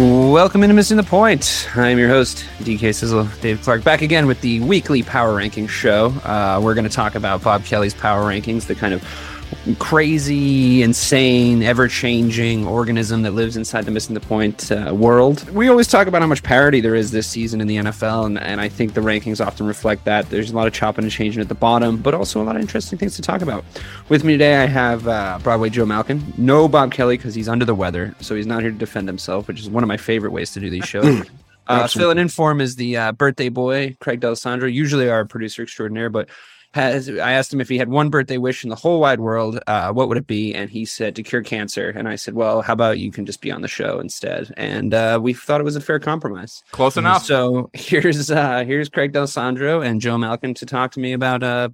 Welcome into Missing the Point. I'm your host, DK Sizzle, Dave Clark, back again with the weekly Power Rankings show. We're going to talk about Bob Kelly's Power Rankings, the kind of crazy, insane, ever-changing organism that lives inside the Missing the Point world. We always talk about how much parity there is this season in the NFL, and I think the rankings often reflect that. There's a lot of chopping and changing at the bottom, but also a lot of interesting things to talk about. With me today, I have Broadway Joe Malkin. No Bob Kelly because he's under the weather, so he's not here to defend himself, which is one of my favorite ways to do these shows. Filling in for him is the birthday boy, Craig D'Alessandro, usually our producer extraordinaire, but I asked him if he had one birthday wish in the whole wide world, what would it be? And he said to cure cancer. And I said, well, how about you can just be on the show instead? And we thought it was a fair compromise. Close enough. So here's Craig D'Alessandro and Joe Malkin to talk to me about a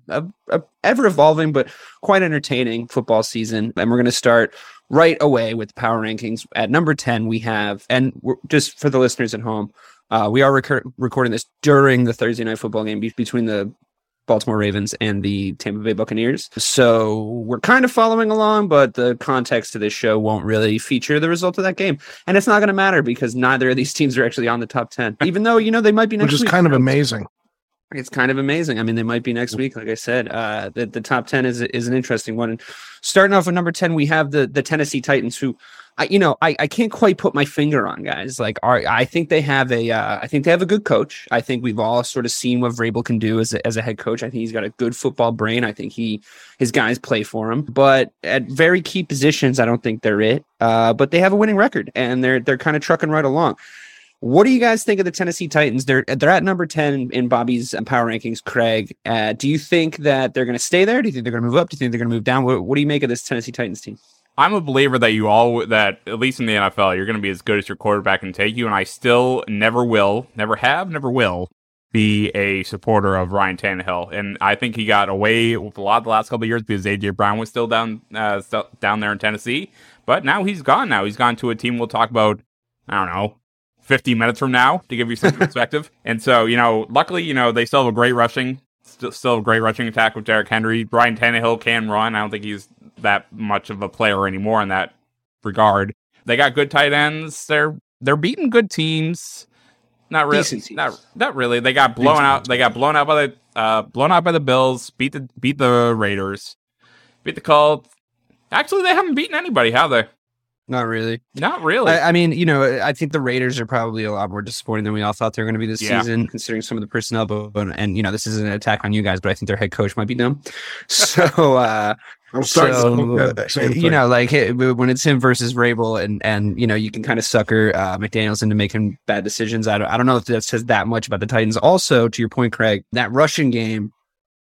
ever-evolving but quite entertaining football season. And we're going to start right away with Power Rankings. At number 10, we have, and just for the listeners at home, we are recording this during the Thursday night football game between the Baltimore Ravens and the Tampa Bay Buccaneers. So we're kind of following along, but the context of this show won't really feature the result of that game. And it's not going to matter because neither of these teams are actually on the top 10, even though, you know, they might be next week. Which is kind of amazing. It's kind of amazing. I mean, they might be next week. Like I said, the top 10 is an interesting one. And starting off with number 10, we have the Tennessee Titans, who I can't quite put my finger on, guys. Like, I think they have a good coach. I think we've all sort of seen what Vrabel can do as a head coach. I think he's got a good football brain. I think his guys play for him, but at very key positions, I don't think they're it. But they have a winning record, and they're kind of trucking right along. What do you guys think of the Tennessee Titans? They're at number 10 in Bobby's Power Rankings, Craig. Do you think that they're going to stay there? Do you think they're going to move up? Do you think they're going to move down? What do you make of this Tennessee Titans team? I'm a believer that at least in the NFL, you're going to be as good as your quarterback can take you. And I still never will be a supporter of Ryan Tannehill. And I think he got away with a lot the last couple of years because A.J. Brown was still down there in Tennessee. But now he's gone. Now he's gone to a team we'll talk about, I don't know, 50 minutes from now, to give you some perspective. And so, you know, luckily, you know, they still have a great rushing attack with Derrick Henry. Ryan Tannehill can run. I don't think he's that much of a player anymore in that regard. They got good tight ends. They're beating good teams. Not really. Decent teams. Not really. They got blown out. They got blown out by the Bills. Beat the Raiders. Beat the Colts. Actually, they haven't beaten anybody, have they? Not really. Not really. I mean, you know, I think the Raiders are probably a lot more disappointing than we all thought they were going to be this season, considering some of the personnel. And, you know, this isn't an attack on you guys, but I think their head coach might be dumb. So, you know, like when it's him versus Vrabel and, you know, you can kind of sucker McDaniels into making bad decisions. I don't know if that says that much about the Titans. Also, to your point, Craig, that rushing game,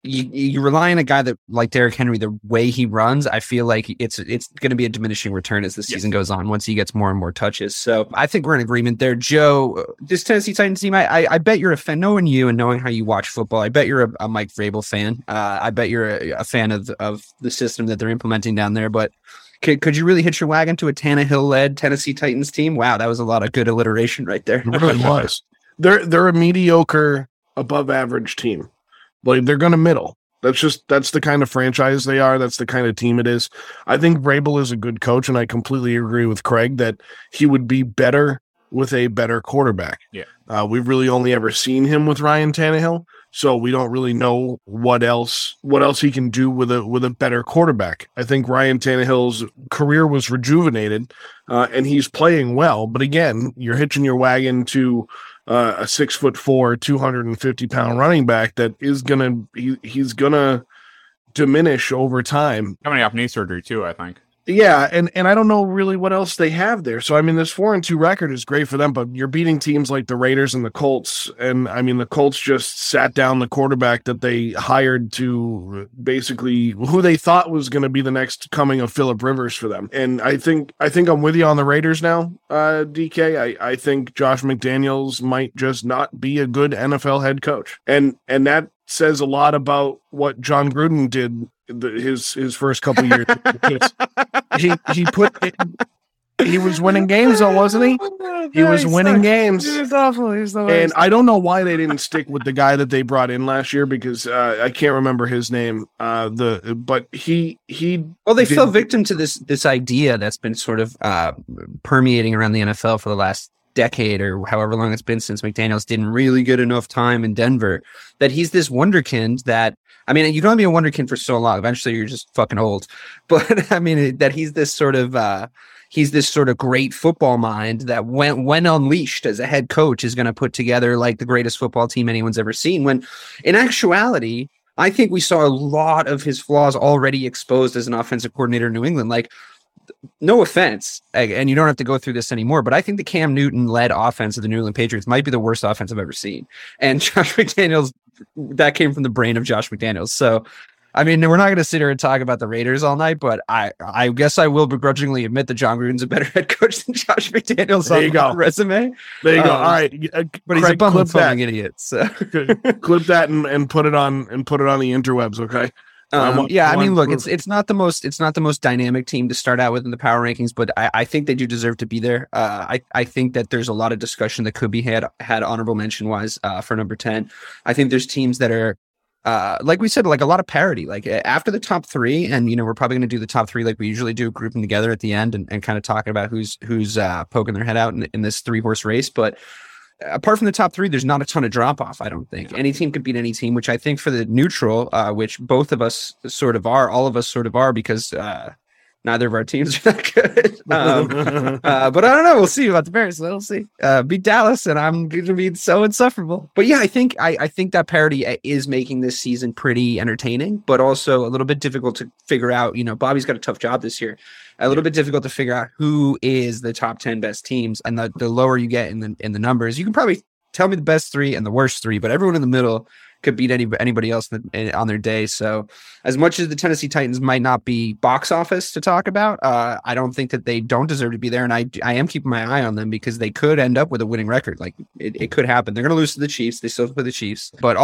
You rely on a guy that, like Derrick Henry, the way he runs, I feel like it's going to be a diminishing return as the season goes on once he gets more and more touches. So I think we're in agreement there. Joe, this Tennessee Titans team, I bet you're a fan. Knowing you and knowing how you watch football, I bet you're a Mike Vrabel fan. I bet you're a fan of the system that they're implementing down there. But could you really hitch your wagon to a Tannehill-led Tennessee Titans team? Wow, that was a lot of good alliteration right there. It really was. They're a mediocre, above-average team. Like, they're going to middle. That's the kind of franchise they are. That's the kind of team it is. I think Vrabel is a good coach, and I completely agree with Craig that he would be better with a better quarterback. Yeah. We've really only ever seen him with Ryan Tannehill, so we don't really know what else he can do with a better quarterback. I think Ryan Tannehill's career was rejuvenated, and he's playing well. But again, you're hitching your wagon to a 6'4", 250-pound running back that is he's gonna diminish over time. Coming off knee surgery too, I think. Yeah, and I don't know really what else they have there. So, I mean, this 4-2 record is great for them, but you're beating teams like the Raiders and the Colts. And, I mean, the Colts just sat down the quarterback that they hired to basically who they thought was going to be the next coming of Phillip Rivers for them. And I think I'm with you on the Raiders now, DK. I think Josh McDaniels might just not be a good NFL head coach. And that says a lot about what John Gruden did his first couple years. He was winning games though, wasn't he? He was winning games. He was awful. He was the worst. And I don't know why they didn't stick with the guy that they brought in last year because I can't remember his name. They fell victim to this idea that's been sort of permeating around the NFL for the last decade or however long it's been since McDaniels didn't really get enough time in Denver, that he's this wunderkind that, I mean, you don't be a wunderkind for so long. Eventually you're just fucking old. But I mean, that he's this sort of great football mind that when unleashed as a head coach is going to put together like the greatest football team anyone's ever seen. When in actuality, I think we saw a lot of his flaws already exposed as an offensive coordinator in New England. Like, no offense, and you don't have to go through this anymore, but I think the Cam Newton-led offense of the New England Patriots might be the worst offense I've ever seen. And Josh McDaniels, that came from the brain of Josh McDaniels. So, I mean, we're not going to sit here and talk about the Raiders all night, but I guess I will begrudgingly admit that John Gruden's a better head coach than Josh McDaniels on the resume. There you go. All right, but he's a bum-fucking idiot. So. Clip that and put it on the interwebs, okay? I mean, look, it's not the most dynamic team to start out with in the power rankings, but I think they do deserve to be there. I think that there's a lot of discussion that could be had honorable mention wise for number 10. I think there's teams that are like we said, like a lot of parity, like after the top three, and you know we're probably going to do the top three like we usually do, group them together at the end and kind of talking about who's poking their head out in this three-horse race, but. Apart from the top three, there's not a ton of drop-off, I don't think. Any team could beat any team, which I think for the neutral, which both of us sort of are, all of us sort of are, because neither of our teams are that good. But I don't know. We'll see about the Bears. We'll see. Beat Dallas, and I'm going to be so insufferable. But yeah, I think that parity is making this season pretty entertaining, but also a little bit difficult to figure out. You know, Bobby's got a tough job this year. A little bit difficult to figure out who is the top 10 best teams, and the lower you get in the numbers, you can probably tell me the best three and the worst three, but everyone in the middle could beat anybody else on their day. So as much as the Tennessee Titans might not be box office to talk about, I don't think that they don't deserve to be there, and I am keeping my eye on them because they could end up with a winning record. Like it could happen. They're going to lose to the Chiefs. They still play the Chiefs, but a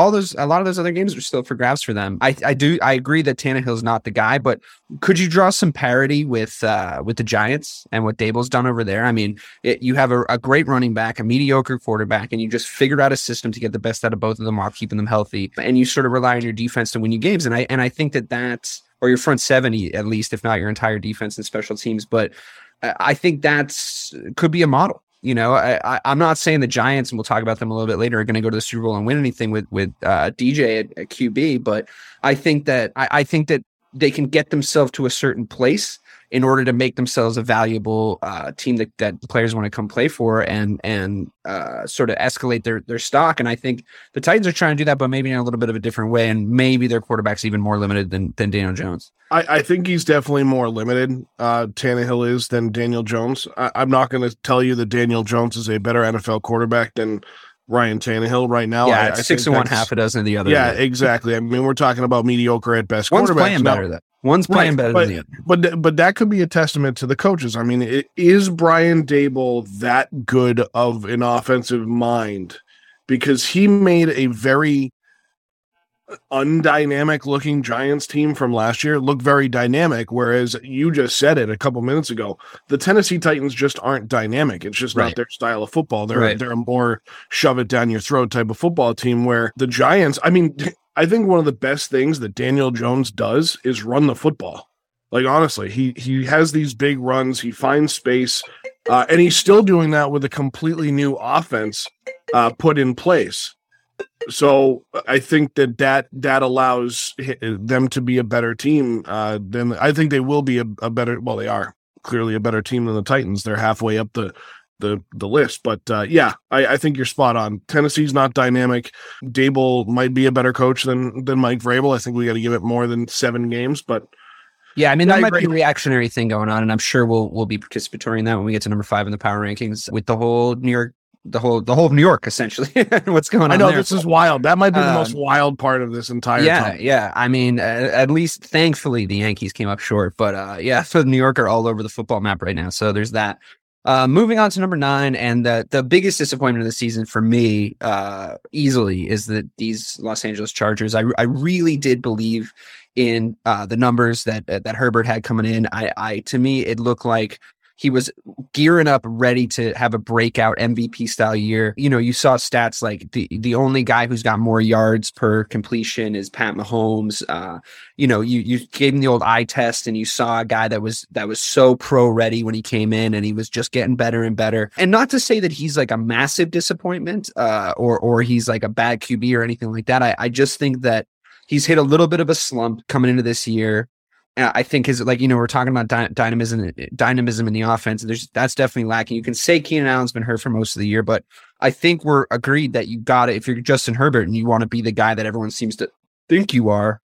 lot of those other games are still up for grabs for them. I agree that Tannehill's not the guy, but could you draw some parity with the Giants and what Dable's done over there? I mean, you have a great running back, a mediocre quarterback, and you just figured out a system to get the best out of both of them while keeping them healthy. And you sort of rely on your defense to win you games. And I think that's, or your front 70 at least, if not your entire defense and special teams. But I think that's could be a model. You know, I'm not saying the Giants, and we'll talk about them a little bit later, are going to go to the Super Bowl and win anything with DJ at QB. But I think that they can get themselves to a certain place in order to make themselves a valuable team that players want to come play for and sort of escalate their stock. And I think the Titans are trying to do that, but maybe in a little bit of a different way. And maybe their quarterback's even more limited than Daniel Jones. I think he's definitely more limited, Tannehill is, than Daniel Jones. I'm not going to tell you that Daniel Jones is a better NFL quarterback than Ryan Tannehill right now. Yeah, I 6 and 1, half a dozen of the other. Yeah, exactly. I mean, we're talking about mediocre at best. One's playing better though. One's playing better than the other. But that could be a testament to the coaches. I mean, is Brian Dable that good of an offensive mind? Because he made a very undynamic looking Giants team from last year look very dynamic, whereas you just said it a couple minutes ago, the Tennessee Titans just aren't dynamic. It's just not their style of football. They're a more shove it down your throat type of football team, where the Giants, I mean, I think one of the best things that Daniel Jones does is run the football. Like, honestly, he has these big runs, he finds space, and he's still doing that with a completely new offense put in place. So I think that allows them to be a better team than I think they will be a better. Well, they are clearly a better team than the Titans. They're halfway up the list, but yeah, I think you're spot on. Tennessee's not dynamic. Dable might be a better coach than Mike Vrabel. I think we got to give it more than 7 games, but yeah, I mean, that might be a reactionary thing going on, and I'm sure we'll be participating in that when we get to number 5 in the power rankings with the whole New York. The whole of New York, essentially. What's going on? I know there. This is wild. That might be the most wild part of this entire time. Yeah. I mean, at least thankfully the Yankees came up short, but yeah, so New York are all over the football map right now. So there's that. Moving on to number 9, and the biggest disappointment of the season for me, easily, is that these Los Angeles Chargers. I really did believe in the numbers that Herbert had coming in. To me, it looked like he was gearing up, ready to have a breakout MVP style year. You know, you saw stats like the only guy who's got more yards per completion is Pat Mahomes. You know, you gave him the old eye test, and you saw a guy that was so pro ready when he came in, and he was just getting better and better. And not to say that he's like a massive disappointment, or he's like a bad QB or anything like that. I just think that he's hit a little bit of a slump coming into this year. I think is like, you know, we're talking about dynamism in the offense. That's definitely lacking. You can say Keenan Allen's been hurt for most of the year, but I think we're agreed that you got to, if you're Justin Herbert and you want to be the guy that everyone seems to think you are,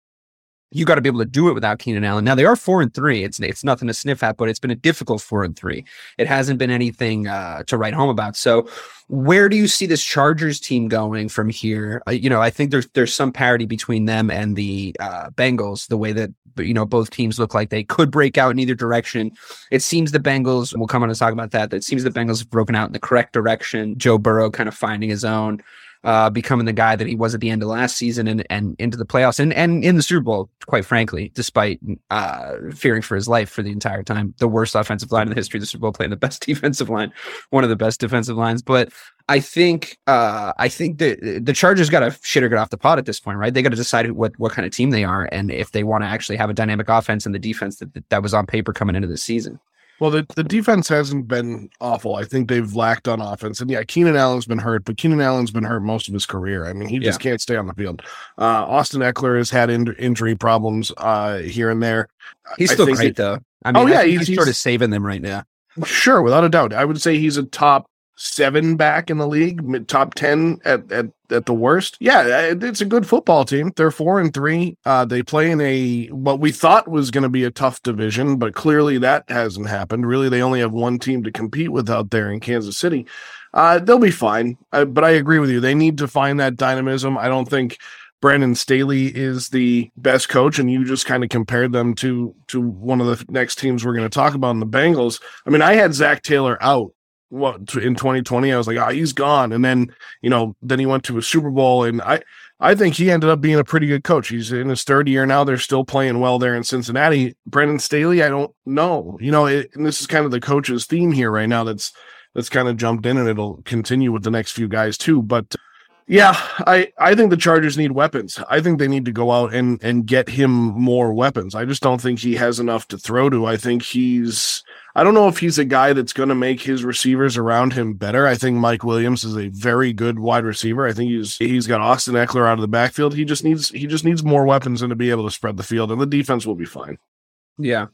you got to be able to do it without Keenan Allen. Now they are 4-3. It's nothing to sniff at, but it's been a difficult 4-3. It hasn't been anything to write home about. So where do you see this Chargers team going from here? You know, I think there's some parity between them and the Bengals, the way that, you know, both teams look like they could break out in either direction. It seems the Bengals, and we'll come on and talk about that. It seems the Bengals have broken out in the correct direction. Joe Burrow kind of finding his own. Becoming the guy that he was at the end of last season and into the playoffs and in the Super Bowl, quite frankly, despite fearing for his life for the entire time. The worst offensive line in the history of the Super Bowl, playing the best defensive line, one of the best defensive lines. But I think the Chargers got to shit or get off the pot at this point, right? They got to decide what kind of team they are and if they want to actually have a dynamic offense and the defense that was on paper coming into this season. Well, the defense hasn't been awful. I think they've lacked on offense. And yeah, Keenan Allen's been hurt, but Keenan Allen's been hurt most of his career. I mean, he just can't stay on the field. Austin Eckler has had injury problems here and there. He's still great, though. I mean, he's sort of saving them right now. Sure, without a doubt. I would say he's a top 7 back in the league, top 10 at the worst. Yeah, it's a good football team. They're 4-3. They play in what we thought was going to be a tough division, but clearly that hasn't happened. Really, they only have one team to compete with out there in Kansas City. They'll be fine, but I agree with you. They need to find that dynamism. I don't think Brandon Staley is the best coach, and you just kind of compared them to one of the next teams we're going to talk about in the Bengals. I mean, I had Zach Taylor out. Well, in 2020, I was like, he's gone. And then, you know, then he went to a Super Bowl, and I think he ended up being a pretty good coach. He's in his 3rd year now. They're still playing well there in Cincinnati. Brandon Staley, I don't know. You know, and this is kind of the coach's theme here right now that's kind of jumped in, and it'll continue with the next few guys too. But yeah, I think the Chargers need weapons. I think they need to go out and get him more weapons. I just don't think he has enough to throw to. I don't know if he's a guy that's going to make his receivers around him better. I think Mike Williams is a very good wide receiver. I think he's got Austin Eckler out of the backfield. He just needs more weapons and to be able to spread the field, and the defense will be fine. Yeah.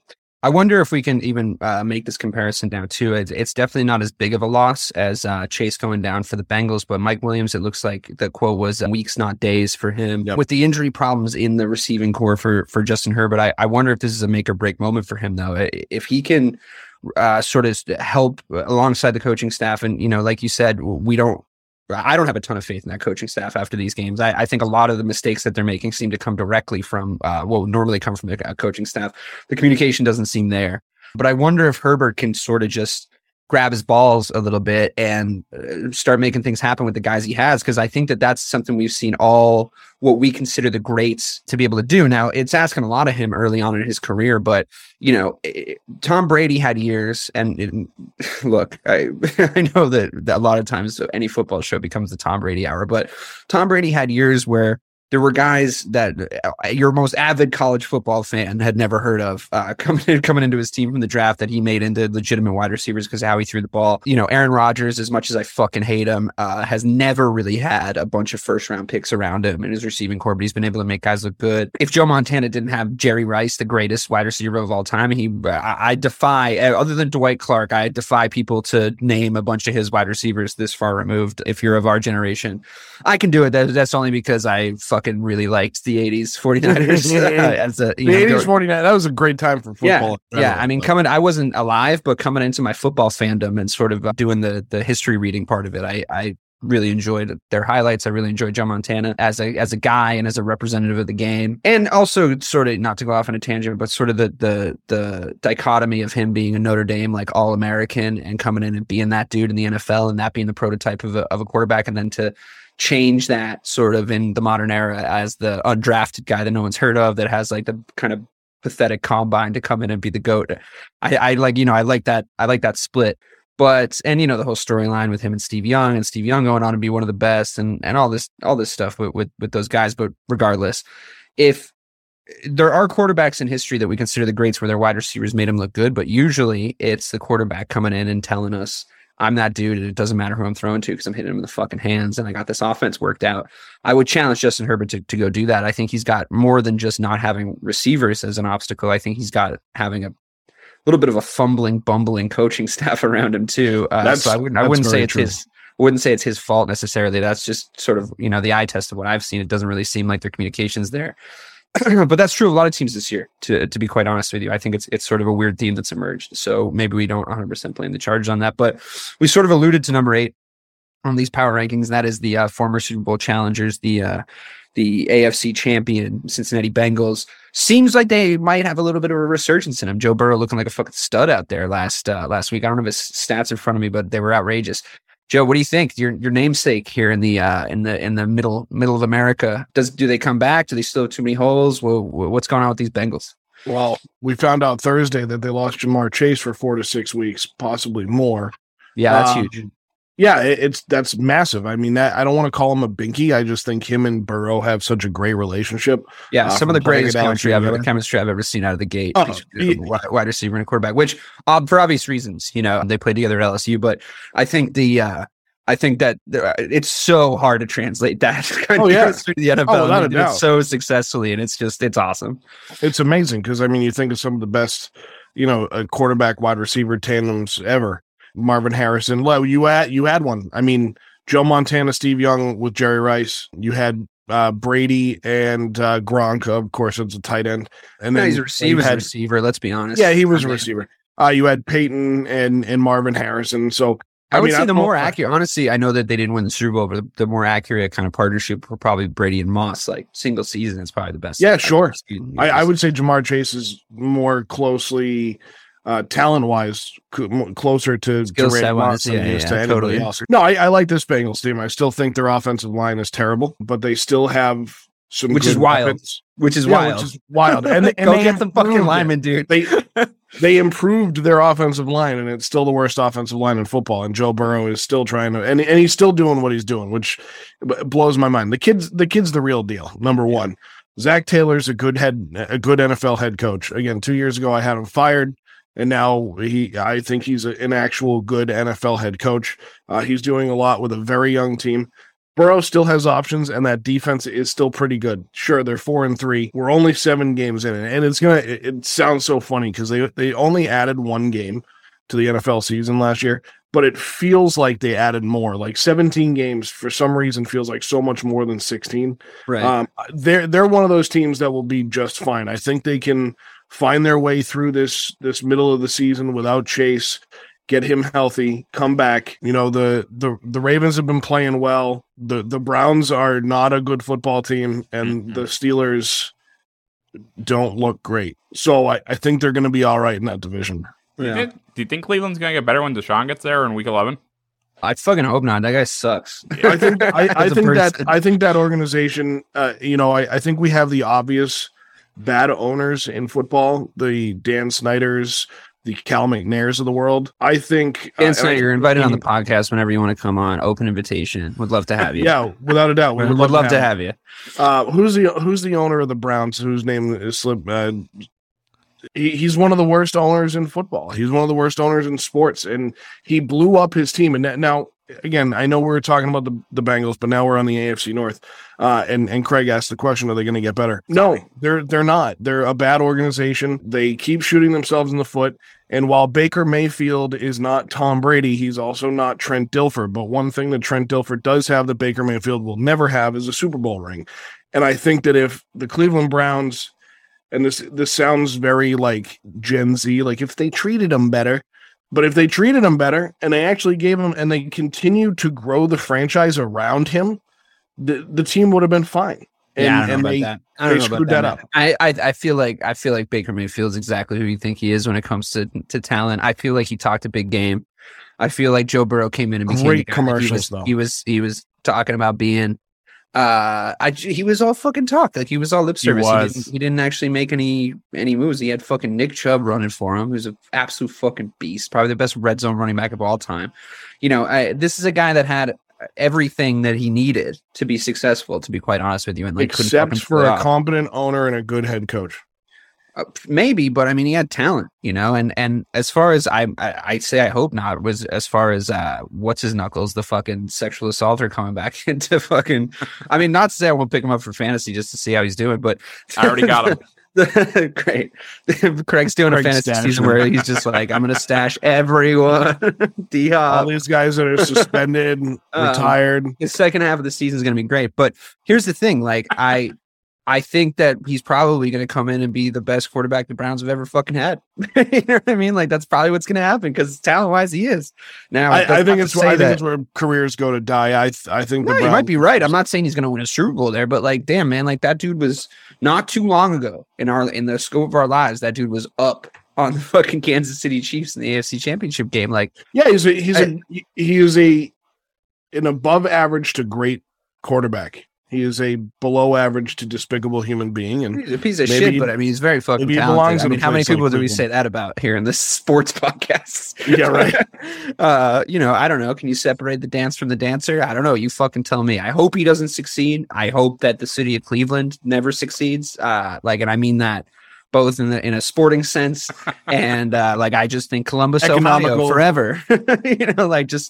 I wonder if we can even make this comparison now, too. It's definitely not as big of a loss as Chase going down for the Bengals, but Mike Williams, it looks like the quote was weeks, not days for him. Yep. With the injury problems in the receiving core for Justin Herbert, I wonder if this is a make or break moment for him, though. If he can sort of help alongside the coaching staff, and, you know, like you said, I don't have a ton of faith in that coaching staff after these games. I think a lot of the mistakes that they're making seem to come directly from what would normally come from a coaching staff. The communication doesn't seem there. But I wonder if Herbert can sort of just grab his balls a little bit and start making things happen with the guys he has, because I think that's something we've seen all what we consider the greats to be able to do. Now, it's asking a lot of him early on in his career, but, you know, Tom Brady had years, and look, I know that a lot of times any football show becomes the Tom Brady hour, but Tom Brady had years where There were guys that your most avid college football fan had never heard of coming into his team from the draft that he made into legitimate wide receivers because of how he threw the ball. You know, Aaron Rodgers, as much as I fucking hate him, has never really had a bunch of first round picks around him in his receiving corps, but he's been able to make guys look good. If Joe Montana didn't have Jerry Rice, the greatest wide receiver of all time, I defy, other than Dwight Clark, I defy people to name a bunch of his wide receivers this far removed. If you're of our generation, I can do it. That's only because I fucking really liked the 80s 49ers. That was a great time for football. Yeah. I mean, I wasn't alive, but coming into my football fandom and sort of doing the history reading part of it, I really enjoyed their highlights. I really enjoyed Joe Montana as a guy and as a representative of the game. And also sort of, not to go off on a tangent, but sort of the dichotomy of him being a Notre Dame, like All-American, and coming in and being that dude in the NFL and that being the prototype of a quarterback. And then to change that sort of in the modern era as the undrafted guy that no one's heard of, that has like the kind of pathetic combine to come in and be the GOAT. I like that split. But, and you know, the whole storyline with him and Steve Young going on to be one of the best and all this stuff with those guys. But regardless, if there are quarterbacks in history that we consider the greats where their wide receivers made them look good, but usually it's the quarterback coming in and telling us, I'm that dude, and it doesn't matter who I'm throwing to because I'm hitting him in the fucking hands and I got this offense worked out. I would challenge Justin Herbert to go do that. I think he's got more than just not having receivers as an obstacle. I think he's got having a little bit of a fumbling, bumbling coaching staff around him too. So I wouldn't say it's his fault necessarily. That's just sort of, you know, the eye test of what I've seen. It doesn't really seem like their communication's there. But that's true of a lot of teams this year, to be quite honest with you. I think it's sort of a weird theme that's emerged. So maybe we don't 100% blame the Chargers on that. But we sort of alluded to number 8 on these power rankings. That is the former Super Bowl challengers, the AFC champion Cincinnati Bengals. Seems like they might have a little bit of a resurgence in them. Joe Burrow looking like a fucking stud out there last week. I don't have his stats in front of me, but they were outrageous. Joe, what do you think? Your namesake here in the middle of America. Do they come back? Do they still have too many holes? Well, what's going on with these Bengals? Well, we found out Thursday that they lost Ja'Marr Chase for 4 to 6 weeks, possibly more. Yeah, that's huge. Yeah, that's massive. I mean, I don't want to call him a binky. I just think him and Burrow have such a great relationship. Yeah, some of the greatest chemistry I've ever seen out of the gate. Wide receiver and a quarterback, which for obvious reasons, you know, they played together at LSU. But I think it's so hard to translate that through the NFL. Oh, without a doubt. So successfully, and it's awesome. It's amazing because, I mean, you think of some of the best, you know, quarterback wide receiver tandems ever. Marvin Harrison. Well, you had one. I mean, Joe Montana, Steve Young with Jerry Rice. You had Brady and Gronk, of course, as a tight end. And then he was a receiver, let's be honest. Yeah, he was a receiver. You had Peyton and Marvin Harrison. So honestly, I know that they didn't win the Super Bowl, but the more accurate kind of partnership were probably Brady and Moss. Like single season is probably the best. Yeah, sure. I would say Ja'Marr Chase is more closely talent-wise, closer to Durant Moss than he is to anybody else. No, I like this Bengals team. I still think their offensive line is terrible, but they still have some good weapons. Which is wild. And go get the fucking linemen, dude. They improved their offensive line, and it's still the worst offensive line in football. And Joe Burrow is still trying to, and he's still doing what he's doing, which blows my mind. The kid's the real deal. Number one, Zach Taylor's a good NFL head coach. Again, 2 years ago, I had him fired. And now I think he's an actual good NFL head coach. He's doing a lot with a very young team. Burrow still has options, and that defense is still pretty good. Sure, they're 4-3. We're only 7 games in, and it sounds so funny because they only added 1 game to the NFL season last year, but it feels like they added more. Like 17 games for some reason feels like so much more than 16. Right. They're one of those teams that will be just fine. I think they can find their way through this middle of the season without Chase, get him healthy, come back. You know, the Ravens have been playing well. The Browns are not a good football team, and the Steelers don't look great. So I think they're going to be all right in that division. Yeah. Do you think Cleveland's going to get better when Deshaun gets there in week 11? I fucking hope not. That guy sucks. I think that organization, I think we have the obvious bad owners in football, the Dan Snyders, the Cal McNairs of the world. I think... And so you're invited on the podcast whenever you want to come on. Open invitation. Would love to have you. Yeah, without a doubt. We would love to have you. Who's the owner of the Browns whose name is slipped... He's one of the worst owners in football. He's one of the worst owners in sports, and he blew up his team. And now, again, I know we were talking about the Bengals, but now we're on the AFC North. And Craig asked the question, are they going to get better? No, they're not. They're a bad organization. They keep shooting themselves in the foot. And while Baker Mayfield is not Tom Brady, he's also not Trent Dilfer. But one thing that Trent Dilfer does have that Baker Mayfield will never have is a Super Bowl ring. And I think that if the Cleveland Browns... And this sounds very like Gen Z, like if they treated him better, but if they treated him better and they actually gave him and they continued to grow the franchise around him, the team would have been fine. And, yeah, I don't know about that. I feel like Baker Mayfield's exactly who you think he is when it comes to talent. I feel like he talked a big game. I feel like Joe Burrow came in and became great commercials. He was talking about being. He was all fucking talk. Like he was all lip service. He didn't actually make any moves. He had fucking Nick Chubb running for him, who's an absolute fucking beast, probably the best red zone running back of all time. You know, this is a guy that had everything that he needed to be successful, to be quite honest with you. And like, except for a competent owner and a good head coach. Maybe, but I mean, he had talent, you know, and as far as I say, I hope not, was as far as what's his knuckles, the fucking sexual assaulter coming back into fucking, I mean, not to say I won't pick him up for fantasy just to see how he's doing, but I already got him. Great. Craig's doing a fantasy season where he's just like, I'm going to stash everyone. All these guys that are suspended, retired. The second half of the season is going to be great. But here's the thing. Like I think that he's probably going to come in and be the best quarterback the Browns have ever fucking had. You know what I mean? Like that's probably what's going to happen because talent-wise, he is. Now I think it's where careers go to die. I think you might be right. I'm not saying he's going to win a Super Bowl there, but like, damn man, like that dude was not too long ago in the scope of our lives. That dude was up on the fucking Kansas City Chiefs in the AFC Championship game. Like, yeah, he's an above average to great quarterback. He is a below average to despicable human being, and he's a piece of shit. But I mean, he's very fucking talented. I mean, how many people do we say that about here in this sports podcast? Yeah, right. You know, I don't know. Can you separate the dance from the dancer? I don't know. You fucking tell me. I hope he doesn't succeed. I hope that the city of Cleveland never succeeds. And I mean that both in a sporting sense and I just think Columbus, Ohio, forever. You know, like just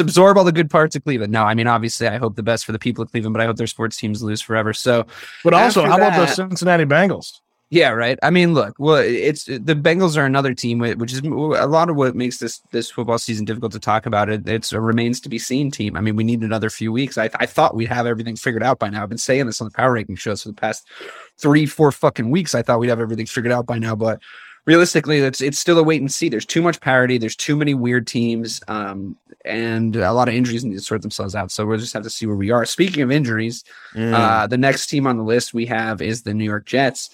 absorb all the good parts of Cleveland. No, I mean, obviously, I hope the best for the people of Cleveland, but I hope their sports teams lose forever. So, but also, how about the Cincinnati Bengals? Yeah, right. I mean, look, well, it's the Bengals are another team, which is a lot of what makes this football season difficult to talk about. It remains to be seen team. I mean, we need another few weeks. I thought we'd have everything figured out by now. I've been saying this on the Power Ranking shows for the past 3-4 fucking weeks. I thought we'd have everything figured out by now, but realistically, it's still a wait and see. There's too much parity. There's too many weird teams, and a lot of injuries need to sort themselves out. So we'll just have to see where we are. Speaking of injuries, the next team on the list we have is the New York Jets.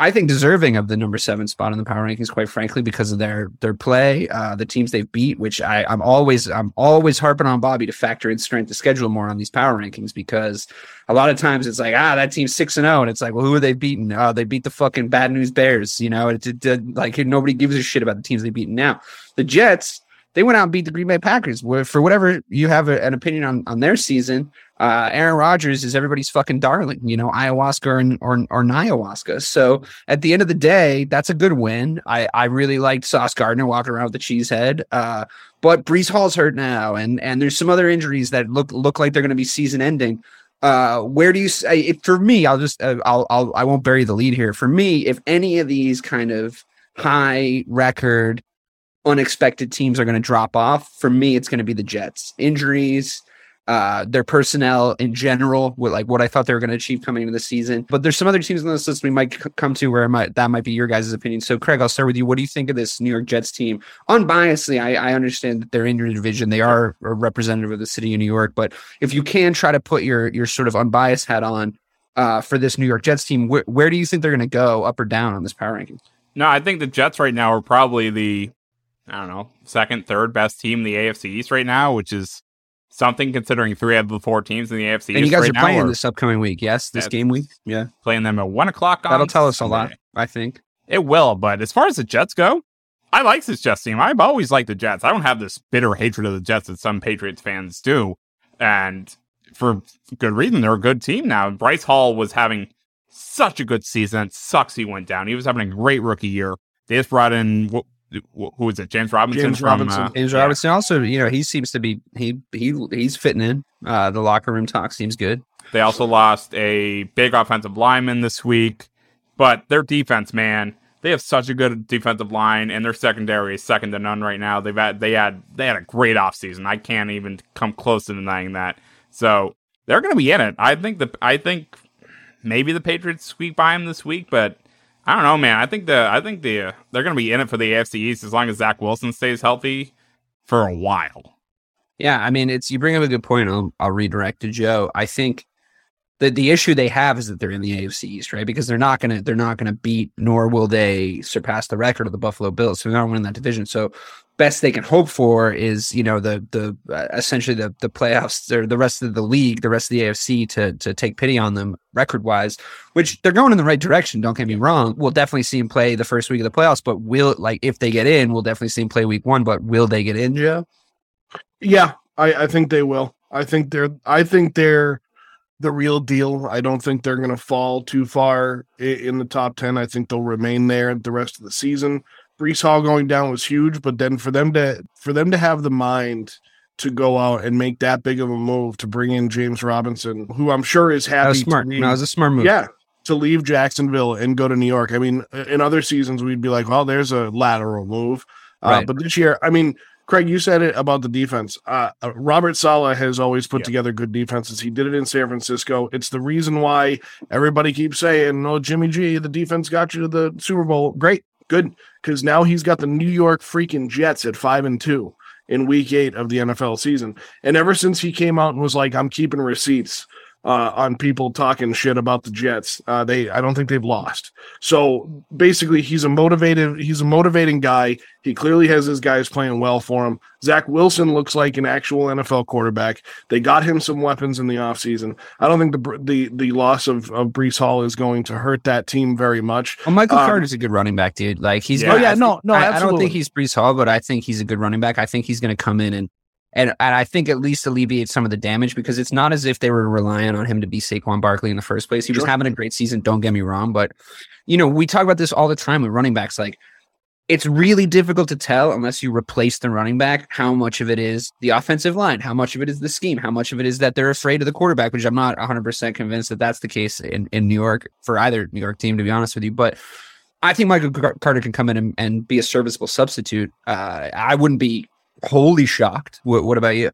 I think deserving of the number 7 spot in the Power Rankings, quite frankly, because of their play, the teams they've beat, which I'm always harping on Bobby to factor in strength of schedule more on these Power Rankings, because a lot of times it's like, that team's 6-0. And it's like, well, who are they beating? They beat the fucking Bad News Bears. You know, like nobody gives a shit about the teams they've beaten now. The Jets, they went out and beat the Green Bay Packers. For whatever you have an opinion on their season, Aaron Rodgers is everybody's fucking darling, you know, ayahuasca or niahuasca. So at the end of the day, that's a good win. I really liked Sauce Gardner walking around with the cheese head. But Breece Hall's hurt now, and there's some other injuries that look like they're going to be season ending. Where do you say it for me? I won't bury the lead here. For me, if any of these kind of high record, unexpected teams are going to drop off, for me, it's going to be the Jets. Injuries, their personnel in general, like what I thought they were going to achieve coming into the season. But there's some other teams on this list we might come to where that might be your guys' opinion. So, Craig, I'll start with you. What do you think of this New York Jets team? Unbiasedly, I understand that they're in your division. They are a representative of the city of New York. But if you can try to put your sort of unbiased hat on for this New York Jets team, where do you think they're going to go, up or down on this Power Ranking? No, I think the Jets right now are probably the, I don't know, second, third best team in the AFC East right now, which is something considering 3 out of the 4 teams in the AFC East. And you guys are playing this upcoming week, yes? This game week? Yeah. Playing them at 1:00. That'll tell us a lot, I think. It will, but as far as the Jets go, I like this Jets team. I've always liked the Jets. I don't have this bitter hatred of the Jets that some Patriots fans do. And for good reason, they're a good team now. Breece Hall was having such a good season. It sucks he went down. He was having a great rookie year. They just brought in, who was it, James Robinson? James Robinson. Also, you know, he seems to be, he's fitting in. The locker room talk seems good. They also lost a big offensive lineman this week. But their defense, man, they have such a good defensive line, and their secondary is second to none right now. They had a great offseason. I can't even come close to denying that. So they're going to be in it. I think maybe the Patriots squeak by them this week, but I don't know, man. I think they're going to be in it for the AFC East as long as Zach Wilson stays healthy for a while. Yeah, I mean, you bring up a good point. I'll redirect to Joe. I think that the issue they have is that they're in the AFC East, right? Because they're not gonna beat, nor will they surpass the record of the Buffalo Bills. So they're not winning that division. So best they can hope for is, you know, essentially the playoffs or the rest of the league, the rest of the AFC to take pity on them record wise, which they're going in the right direction. Don't get me wrong. We'll definitely see them play the first week of the playoffs, but if they get in, we'll definitely see them play week one. But will they get in, Joe? Yeah, I think they will. I think they're the real deal. I don't think they're going to fall too far in the top 10. I think they'll remain there the rest of the season. Breece Hall going down was huge, but then for them to have the mind to go out and make that big of a move to bring in James Robinson, who I'm sure is happy. That was smart. That was a smart move. Yeah, to leave Jacksonville and go to New York. I mean, in other seasons we'd be like, "Well, there's a lateral move," right. But this year, I mean. Craig, you said it about the defense. Robert Saleh has always put together good defenses. He did it in San Francisco. It's the reason why everybody keeps saying, "Oh, Jimmy G, the defense got you to the Super Bowl." Great, good, because now he's got the New York freaking Jets at 5-2 in Week 8 of the NFL season. And ever since he came out and was like, "I'm keeping receipts on people talking shit about the Jets," I don't think they've lost. So basically, he's a motivating guy. He clearly has his guys playing well for him. Zach Wilson looks like an actual NFL quarterback. They got him some weapons in the offseason. I don't think the loss of Breece Hall is going to hurt that team very much. Well, Michael Carter's a good running back, dude. Like I don't think he's Breece Hall, but I think he's a good running back. I think he's going to come in and I think at least alleviate some of the damage, because it's not as if they were relying on him to be Saquon Barkley in the first place. He was having a great season, don't get me wrong. But, you know, we talk about this all the time with running backs. Like, it's really difficult to tell unless you replace the running back how much of it is the offensive line, how much of it is the scheme, how much of it is that they're afraid of the quarterback, which I'm not 100% convinced that that's the case in New York for either New York team, to be honest with you. But I think Michael Carter can come in and be a serviceable substitute. I wouldn't be wholly shocked. What about you?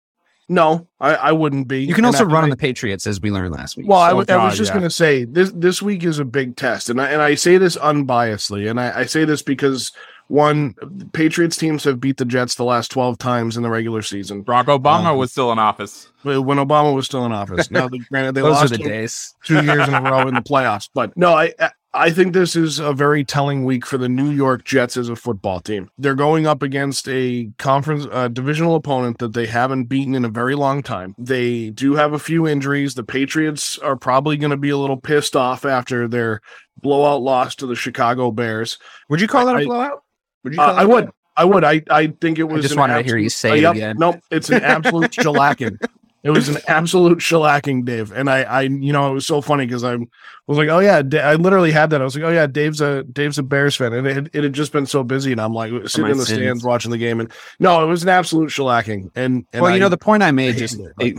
No, I wouldn't be. You can also run on the Patriots, as we learned last week. Well, I was just going to say this week is a big test, and I say this unbiasedly, and I say this because one, Patriots teams have beat the Jets the last 12 times in the regular season. Barack Obama was still in office. When Obama was still in office. Now, granted, they lost the days 2 years in a row in the playoffs. But no, I think this is a very telling week for the New York Jets as a football team. They're going up against a divisional opponent that they haven't beaten in a very long time. They do have a few injuries. The Patriots are probably going to be a little pissed off after their blowout loss to the Chicago Bears. Would you call that a blowout? I would. I think it was. I just wanted to hear you say it again. Nope, it's an absolute shellacking. It was an absolute shellacking, Dave. And I you know, it was so funny because I was like, "Oh yeah," I literally had that. I was like, "Oh yeah, Dave's a Bears fan," and it had just been so busy, and I'm like sitting in the stands watching the game. And no, it was an absolute shellacking. And well, you know, the point I made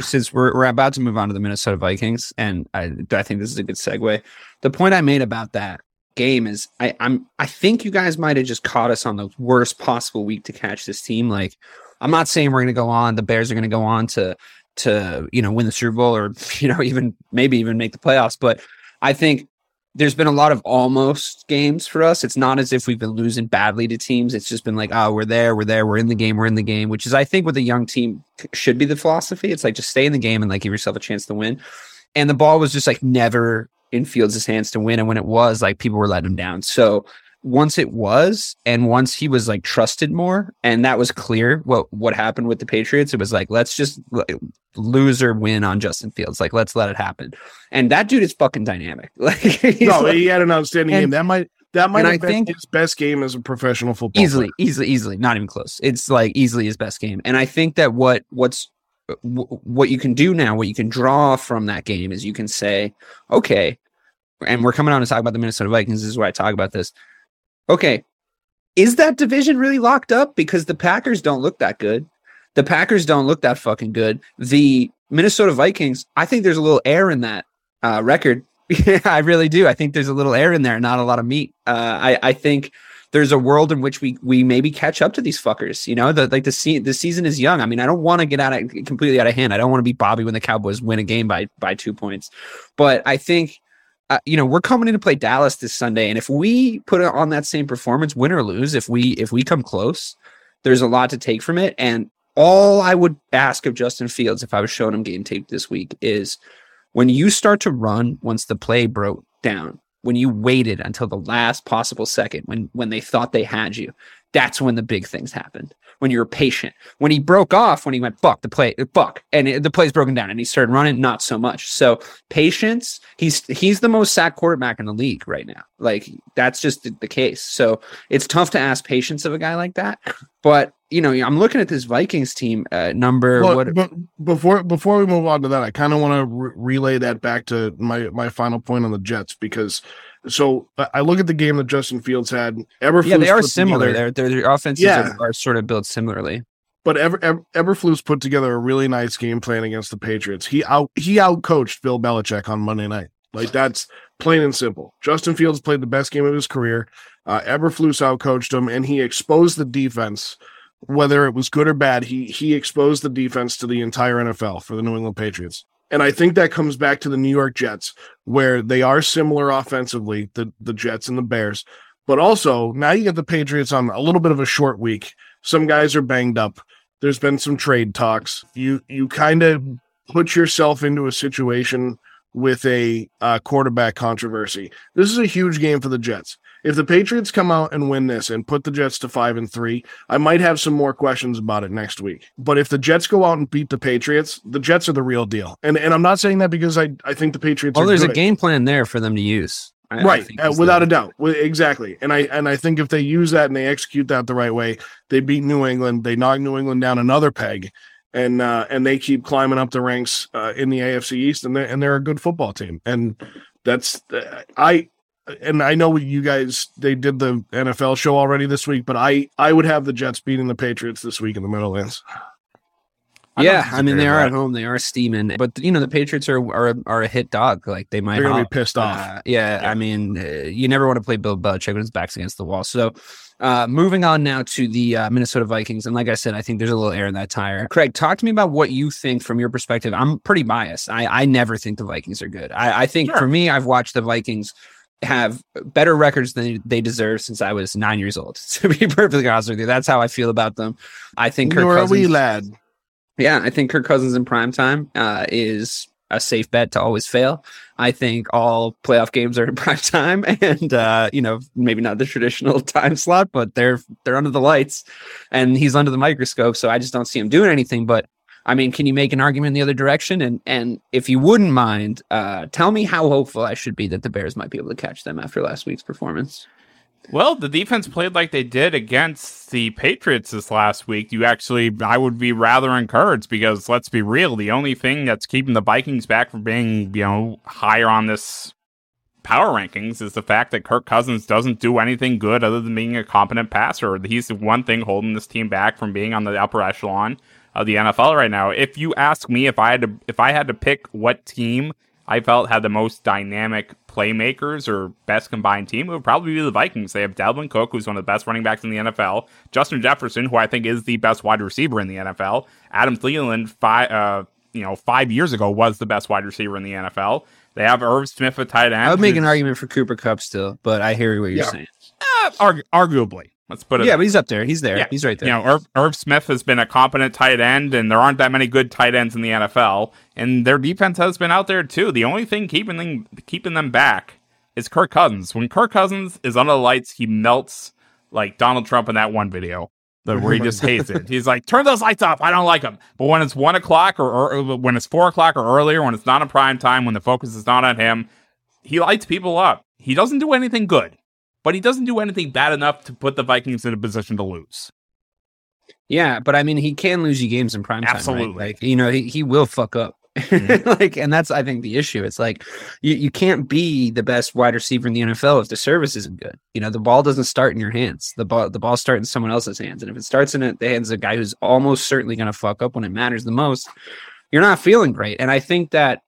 since we're about to move on to the Minnesota Vikings, and I think this is a good segue. The point I made about that game is I think you guys might have just caught us on the worst possible week to catch this team. Like, I'm not saying we're going to go on. The Bears are going to go on to you know, win the Super Bowl or, you know, even make the playoffs. But I think there's been a lot of almost games for us. It's not as if we've been losing badly to teams. It's just been like, oh, we're there, we're in the game, which is, I think, what the young team should be the philosophy. It's like, just stay in the game and like give yourself a chance to win. And the ball was just like never in Fields' hands to win, and when it was, like, people were letting him down. So once it was, and once he was like trusted more, and that was clear what happened with the Patriots. It was like, let's just lose or win on Justin Fields. Like, let's let it happen. And that dude is fucking dynamic. Like, he had an outstanding game. That might That might have been his best game as a professional football player. Easily, not even close. It's like easily his best game. And I think that what you can do now, what you can draw from that game is you can say, okay, and we're coming on to talk about the Minnesota Vikings. This is where I talk about this. Okay, is that division really locked up? Because the Packers don't look that good. The Packers don't look that fucking good. The Minnesota Vikings, I think there's a little air in that record. Yeah, I really do. I think there's a little air in there, not a lot of meat. I think there's a world in which we maybe catch up to these fuckers. You know, the season is young. I mean, I don't want to get completely out of hand. I don't want to be Bobby when the Cowboys win a game by 2 points. But I think, we're coming in to play Dallas this Sunday. And if we put on that same performance, win or lose, if we come close, there's a lot to take from it. And all I would ask of Justin Fields, if I was showing him game tape this week, is when you start to run, once the play broke down, when you waited until the last possible second, when they thought they had you, that's when the big things happened. When you were patient, when he broke off, when he went, the play's broken down and he started running, not so much. So patience, he's the most sacked quarterback in the league right now. Like, that's just the case. So it's tough to ask patience of a guy like that. But, I'm looking at this Vikings team Before we move on to that, I kind of want to relay that back to my final point on the Jets, because so I look at the game that Justin Fields had. Eberflus, yeah, they are similar. Their offenses are sort of built similarly. But Eberflus put together a really nice game plan against the Patriots. He outcoached Bill Belichick on Monday night. Like, that's plain and simple. Justin Fields played the best game of his career. Eberflus outcoached him, and he exposed the defense. Whether it was good or bad, he exposed the defense to the entire NFL for the New England Patriots. And I think that comes back to the New York Jets, where they are similar offensively, the Jets and the Bears. But also, now you get the Patriots on a little bit of a short week. Some guys are banged up. There's been some trade talks. You kind of put yourself into a situation with a quarterback controversy. This is a huge game for the Jets. If the Patriots come out and win this and put the Jets to 5-3, I might have some more questions about it next week. But if the Jets go out and beat the Patriots, the Jets are the real deal. And I'm not saying that because I think the Patriots are good. Oh, there's a game plan there for them to use. Right, without a doubt. Exactly. And I think if they use that and they execute that the right way, they beat New England, they knock New England down another peg, and they keep climbing up the ranks in the AFC East, and they're a good football team. And that's And I know you guys, they did the NFL show already this week, but I would have the Jets beating the Patriots this week in the Meadowlands. They are at home. They are steaming. But, the Patriots are a hit dog. Like, they might be pissed off. You never want to play Bill Belichick when his back's against the wall. So moving on now to the Minnesota Vikings. And like I said, I think there's a little air in that tire. Craig, talk to me about what you think from your perspective. I'm pretty biased. I never think the Vikings are good. I think, for me, I've watched the Vikings have better records than they deserve since I was 9 years old. To be perfectly honest with you, that's how I feel about them. I think Kirk Cousins, wee lad. Yeah, I think Kirk Cousins in primetime is a safe bet to always fail. I think all playoff games are in primetime, and maybe not the traditional time slot, but they're under the lights, and he's under the microscope. So I just don't see him doing anything. But I mean, can you make an argument in the other direction? And if you wouldn't mind, tell me how hopeful I should be that the Bears might be able to catch them after last week's performance. Well, the defense played like they did against the Patriots this last week. I would be rather encouraged, because let's be real, the only thing that's keeping the Vikings back from being, higher on this power rankings is the fact that Kirk Cousins doesn't do anything good other than being a competent passer. He's the one thing holding this team back from being on the upper echelon of the NFL right now. If you ask me if I had to pick what team I felt had the most dynamic playmakers or best combined team, it would probably be the Vikings. They have Dalvin Cook, who's one of the best running backs in the NFL, Justin Jefferson, who I think is the best wide receiver in the NFL, Adam Thielen, 5 years ago was the best wide receiver in the NFL. They have Irv Smith at tight end. I would make an argument for Cooper Kupp still, but I hear what you're saying. Arguably. Let's put it. Yeah, but he's up there. He's there. Yeah. He's right there. Irv Smith has been a competent tight end, and there aren't that many good tight ends in the NFL. And their defense has been out there too. The only thing keeping them back is Kirk Cousins. When Kirk Cousins is under the lights, he melts like Donald Trump in that one video where he just hates it. He's like, "Turn those lights off. I don't like them." But when it's 1 o'clock or when it's 4 o'clock or earlier, when it's not a prime time, when the focus is not on him, he lights people up. He doesn't do anything good. but he doesn't do anything bad enough to put the Vikings in a position to lose. Yeah, but I mean, he can lose you games in prime time. Absolutely. Right? Like, you know, he will fuck up. Mm-hmm. Like, and that's, I think, the issue. It's like, you can't be the best wide receiver in the NFL if the service isn't good. You know, the ball doesn't start in your hands. The ball starts in someone else's hands. And if it starts in the hands of a guy who's almost certainly going to fuck up when it matters the most, you're not feeling great. And I think that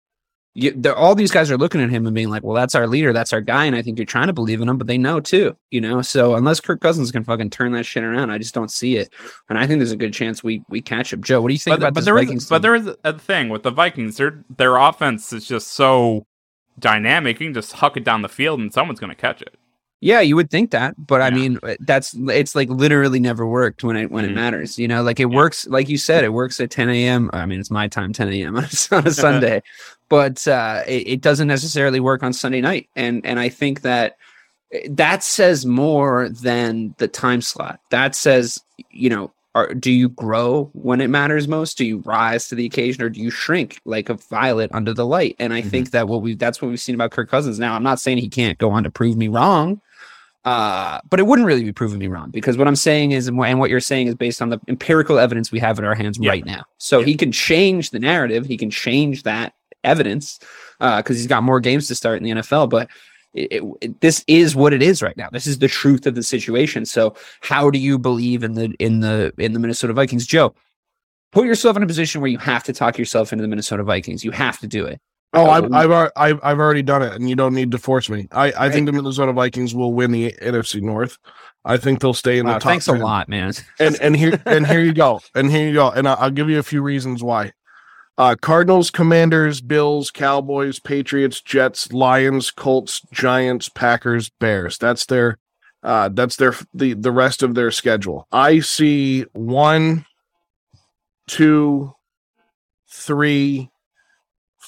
all these guys are looking at him and being like, well, that's our leader. That's our guy. And I think you're trying to believe in him, but they know too, you know? So unless Kirk Cousins can fucking turn that shit around, I just don't see it. And I think there's a good chance we catch him. Joe, what do you think about this Vikings team? But there is a thing with the Vikings. Their offense is just so dynamic. You can just huck it down the field and someone's going to catch it. Yeah, you would think that, but yeah. I mean, it's like literally never worked when it matters, you know, like it works, like you said, it works at 10 a.m. I mean, it's my time, 10 a.m. on a Sunday, but it doesn't necessarily work on Sunday night. And I think that says more than the time slot. That says, you know, do you grow when it matters most? Do you rise to the occasion, or do you shrink like a violet under the light? And I think that that's what we've seen about Kirk Cousins. Now, I'm not saying he can't go on to prove me wrong. But it wouldn't really be proving me wrong, because what I'm saying is, and what you're saying is based on the empirical evidence we have at our hands right now. So he can change the narrative. He can change that evidence because he's got more games to start in the NFL. But this is what it is right now. This is the truth of the situation. So how do you believe in the Minnesota Vikings? Joe, put yourself in a position where you have to talk yourself into the Minnesota Vikings. You have to do it. Oh, I've already done it, and you don't need to force me. I think the Minnesota Vikings will win the NFC North. I think they'll stay in the top. Thanks 10. A lot, man. And here you go. And I'll give you a few reasons why. Cardinals, Commanders, Bills, Cowboys, Patriots, Jets, Lions, Colts, Giants, Packers, Bears. That's the rest of their schedule. I see 1, 2, 3,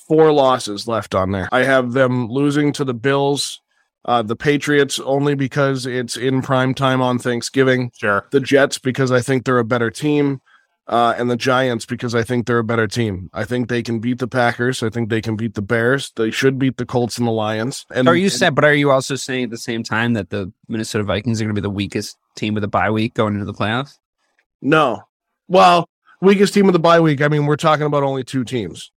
4 losses left on there. I have them losing to the Bills, the Patriots only because it's in prime time on Thanksgiving. Sure. The Jets because I think they're a better team, and the Giants because I think they're a better team. I think they can beat the Packers. I think they can beat the Bears. They should beat the Colts and the Lions. Are you also saying at the same time that the Minnesota Vikings are going to be the weakest team with a bye week going into the playoffs? No. Well, weakest team with a bye week. I mean, we're talking about only 2 teams.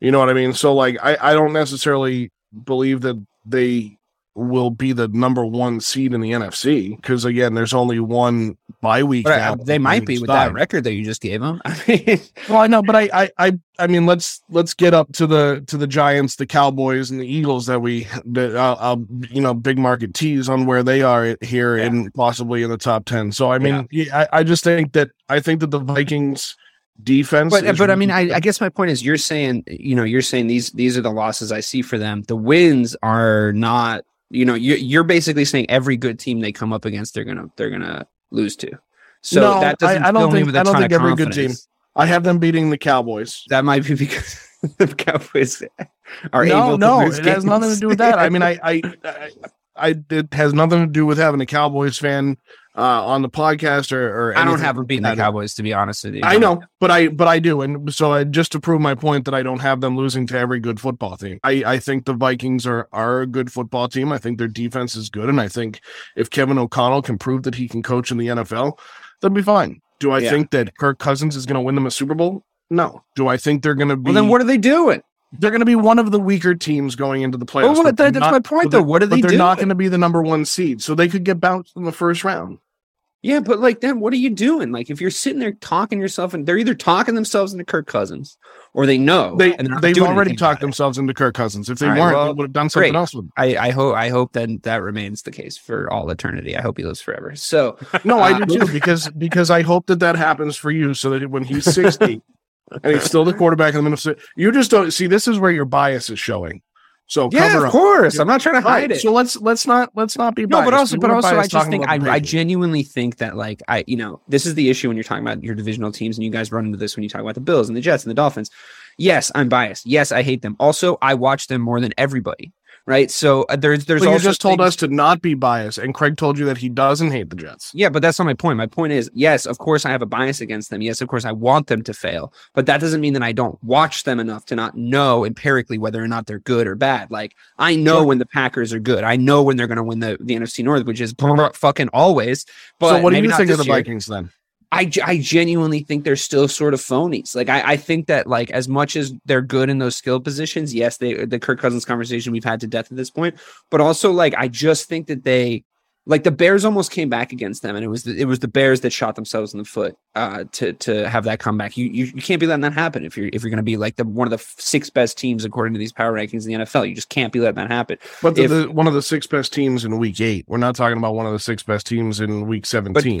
You know what I mean? So, like, I don't necessarily believe that they will be the number 1 seed in the NFC because, again, there's only 1 bye week. But now they might be with that record that you just gave them. I mean, well, I know, but I mean, let's get up to the Giants, the Cowboys, and the Eagles that I'll big market tease on where they are here and possibly in the top 10. So, I mean, I just think that the Vikings defense, but I mean, I guess my point is, you're saying these are the losses I see for them. The wins are not, you know, you're basically saying every good team they come up against, they're gonna lose to. So no, that doesn't. I don't think every good team. I have them beating the Cowboys. That might be because the Cowboys are able. No, to lose it games. Has nothing to do with that. I mean, it has nothing to do with having a Cowboys fan on the podcast or I don't have them beating the Cowboys, to be honest with you. I know, but I do. And so just to prove my point that I don't have them losing to every good football team. I think the Vikings are a good football team. I think their defense is good. And I think if Kevin O'Connell can prove that he can coach in the NFL, they'll be fine. Do I think that Kirk Cousins is going to win them a Super Bowl? No. Do I think they're going to be... Well, then what are they doing? They're going to be one of the weaker teams going into the playoffs. Well, that's my point, though. What are they doing? But they're not going to be the number 1 seed, so they could get bounced in the first round. Yeah, but like then what are you doing? Like if you're sitting there talking yourself, and they're either talking themselves into Kirk Cousins or they know they've already talked themselves into Kirk Cousins. If they weren't, they would have done something else with them. I hope that remains the case for all eternity. I hope he lives forever. So no, I do too, because I hope that happens for you so that when he's 60 and he's still the quarterback in the Minnesota, you just don't see. This is where your bias is showing. So course, I'm not trying to hide it. So let's not be biased. No, but also, I just think I genuinely think that like you know, this is the issue when you're talking about your divisional teams, and you guys run into this when you talk about the Bills and the Jets and the Dolphins. Yes, I'm biased. Yes, I hate them. Also, I watch them more than everybody. Right. So there's also, you just told us to not be biased, and Craig told you that he doesn't hate the Jets. Yeah, but that's not my point. My point is, yes, of course, I have a bias against them. Yes, of course, I want them to fail. But that doesn't mean that I don't watch them enough to not know empirically whether or not they're good or bad. Like, I know when the Packers are good. I know when they're going to win the NFC North, which is fucking always. But so what do you think of the Vikings then? I genuinely think they're still sort of phonies. Like, I think that, like, as much as they're good in those skill positions, yes, the Kirk Cousins conversation we've had to death at this point, but also, like, I just think that they, like, the Bears almost came back against them, and it was the Bears that shot themselves in the foot to have that comeback. You can't be letting that happen if you're going to be like one of the six best teams according to these power rankings in the NFL. You just can't be letting that happen. But one of the six best teams in Week 8. We're not talking about one of the six best teams in Week 17.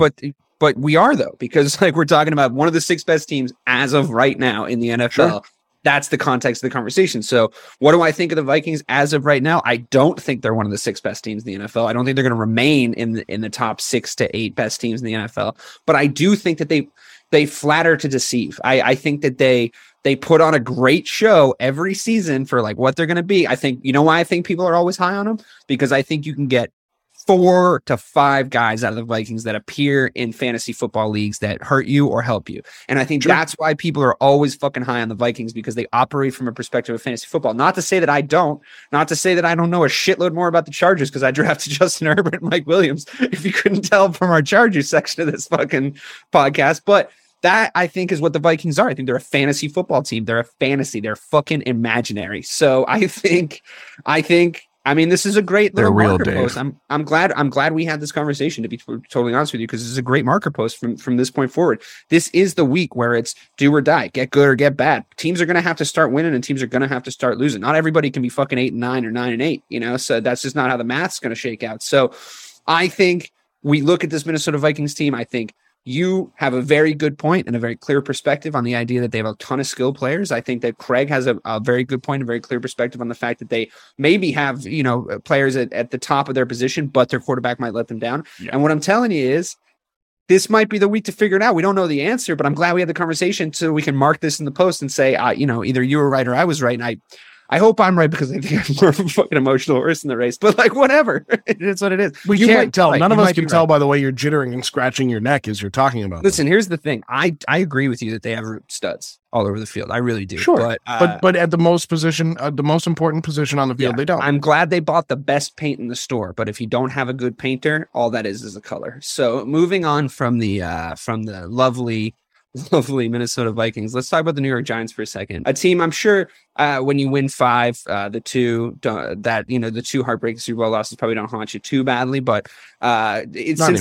But we are, though, because, like, we're talking about one of the six best teams as of right now in the NFL. Sure. That's the context of the conversation. So what do I think of the Vikings as of right now? I don't think they're one of the six best teams in the NFL. I don't think they're going to remain in the top 6 to 8 best teams in the NFL. But I do think that they flatter to deceive. I think that they put on a great show every season for, like, what they're going to be. I think, you know why I think people are always high on them? Because I think you can get 4 to 5 guys out of the Vikings that appear in fantasy football leagues that hurt you or help you. And I think that's why people are always fucking high on the Vikings, because they operate from a perspective of fantasy football. Not to say that I don't, know a shitload more about the Chargers, because I drafted Justin Herbert and Mike Williams, if you couldn't tell from our Chargers section of this fucking podcast. But that, I think, is what the Vikings are. I think they're a fantasy football team. They're a fantasy. They're fucking imaginary. So I think, I mean, this is a great little marker post. I'm glad we had this conversation, to be totally honest with you, because this is a great marker post from this point forward. This is the week where it's do or die, get good or get bad. Teams are going to have to start winning, and teams are going to have to start losing. Not everybody can be fucking 8-9 or 9-8, you know? So that's just not how the math's going to shake out. So I think we look at this Minnesota Vikings team. I think you have a very good point and a very clear perspective on the idea that they have a ton of skilled players. I think that Craig has a very good point and very clear perspective on the fact that they maybe have, you know, players at the top of their position, but their quarterback might let them down. Yeah. And what I'm telling you is, this might be the week to figure it out. We don't know the answer, but I'm glad we had the conversation so we can mark this in the post and say, you know, either you were right or I was right. And I hope I'm right, because I think I'm more of a fucking emotional horse in the race, but, like, whatever. It's what it is. We can't tell. None of us can tell by the way you're jittering and scratching your neck as you're talking about. Listen, here's the thing. I agree with you that they have studs all over the field. I really do. Sure. But at the most important position on the field, yeah, they don't. I'm glad they bought the best paint in the store, but if you don't have a good painter, all that is a color. So moving on from the lovely Minnesota Vikings, let's talk about the New York Giants for a second. A team, I'm sure, when you win 5, the two heartbreaking Super Bowl losses probably don't haunt you too badly. But since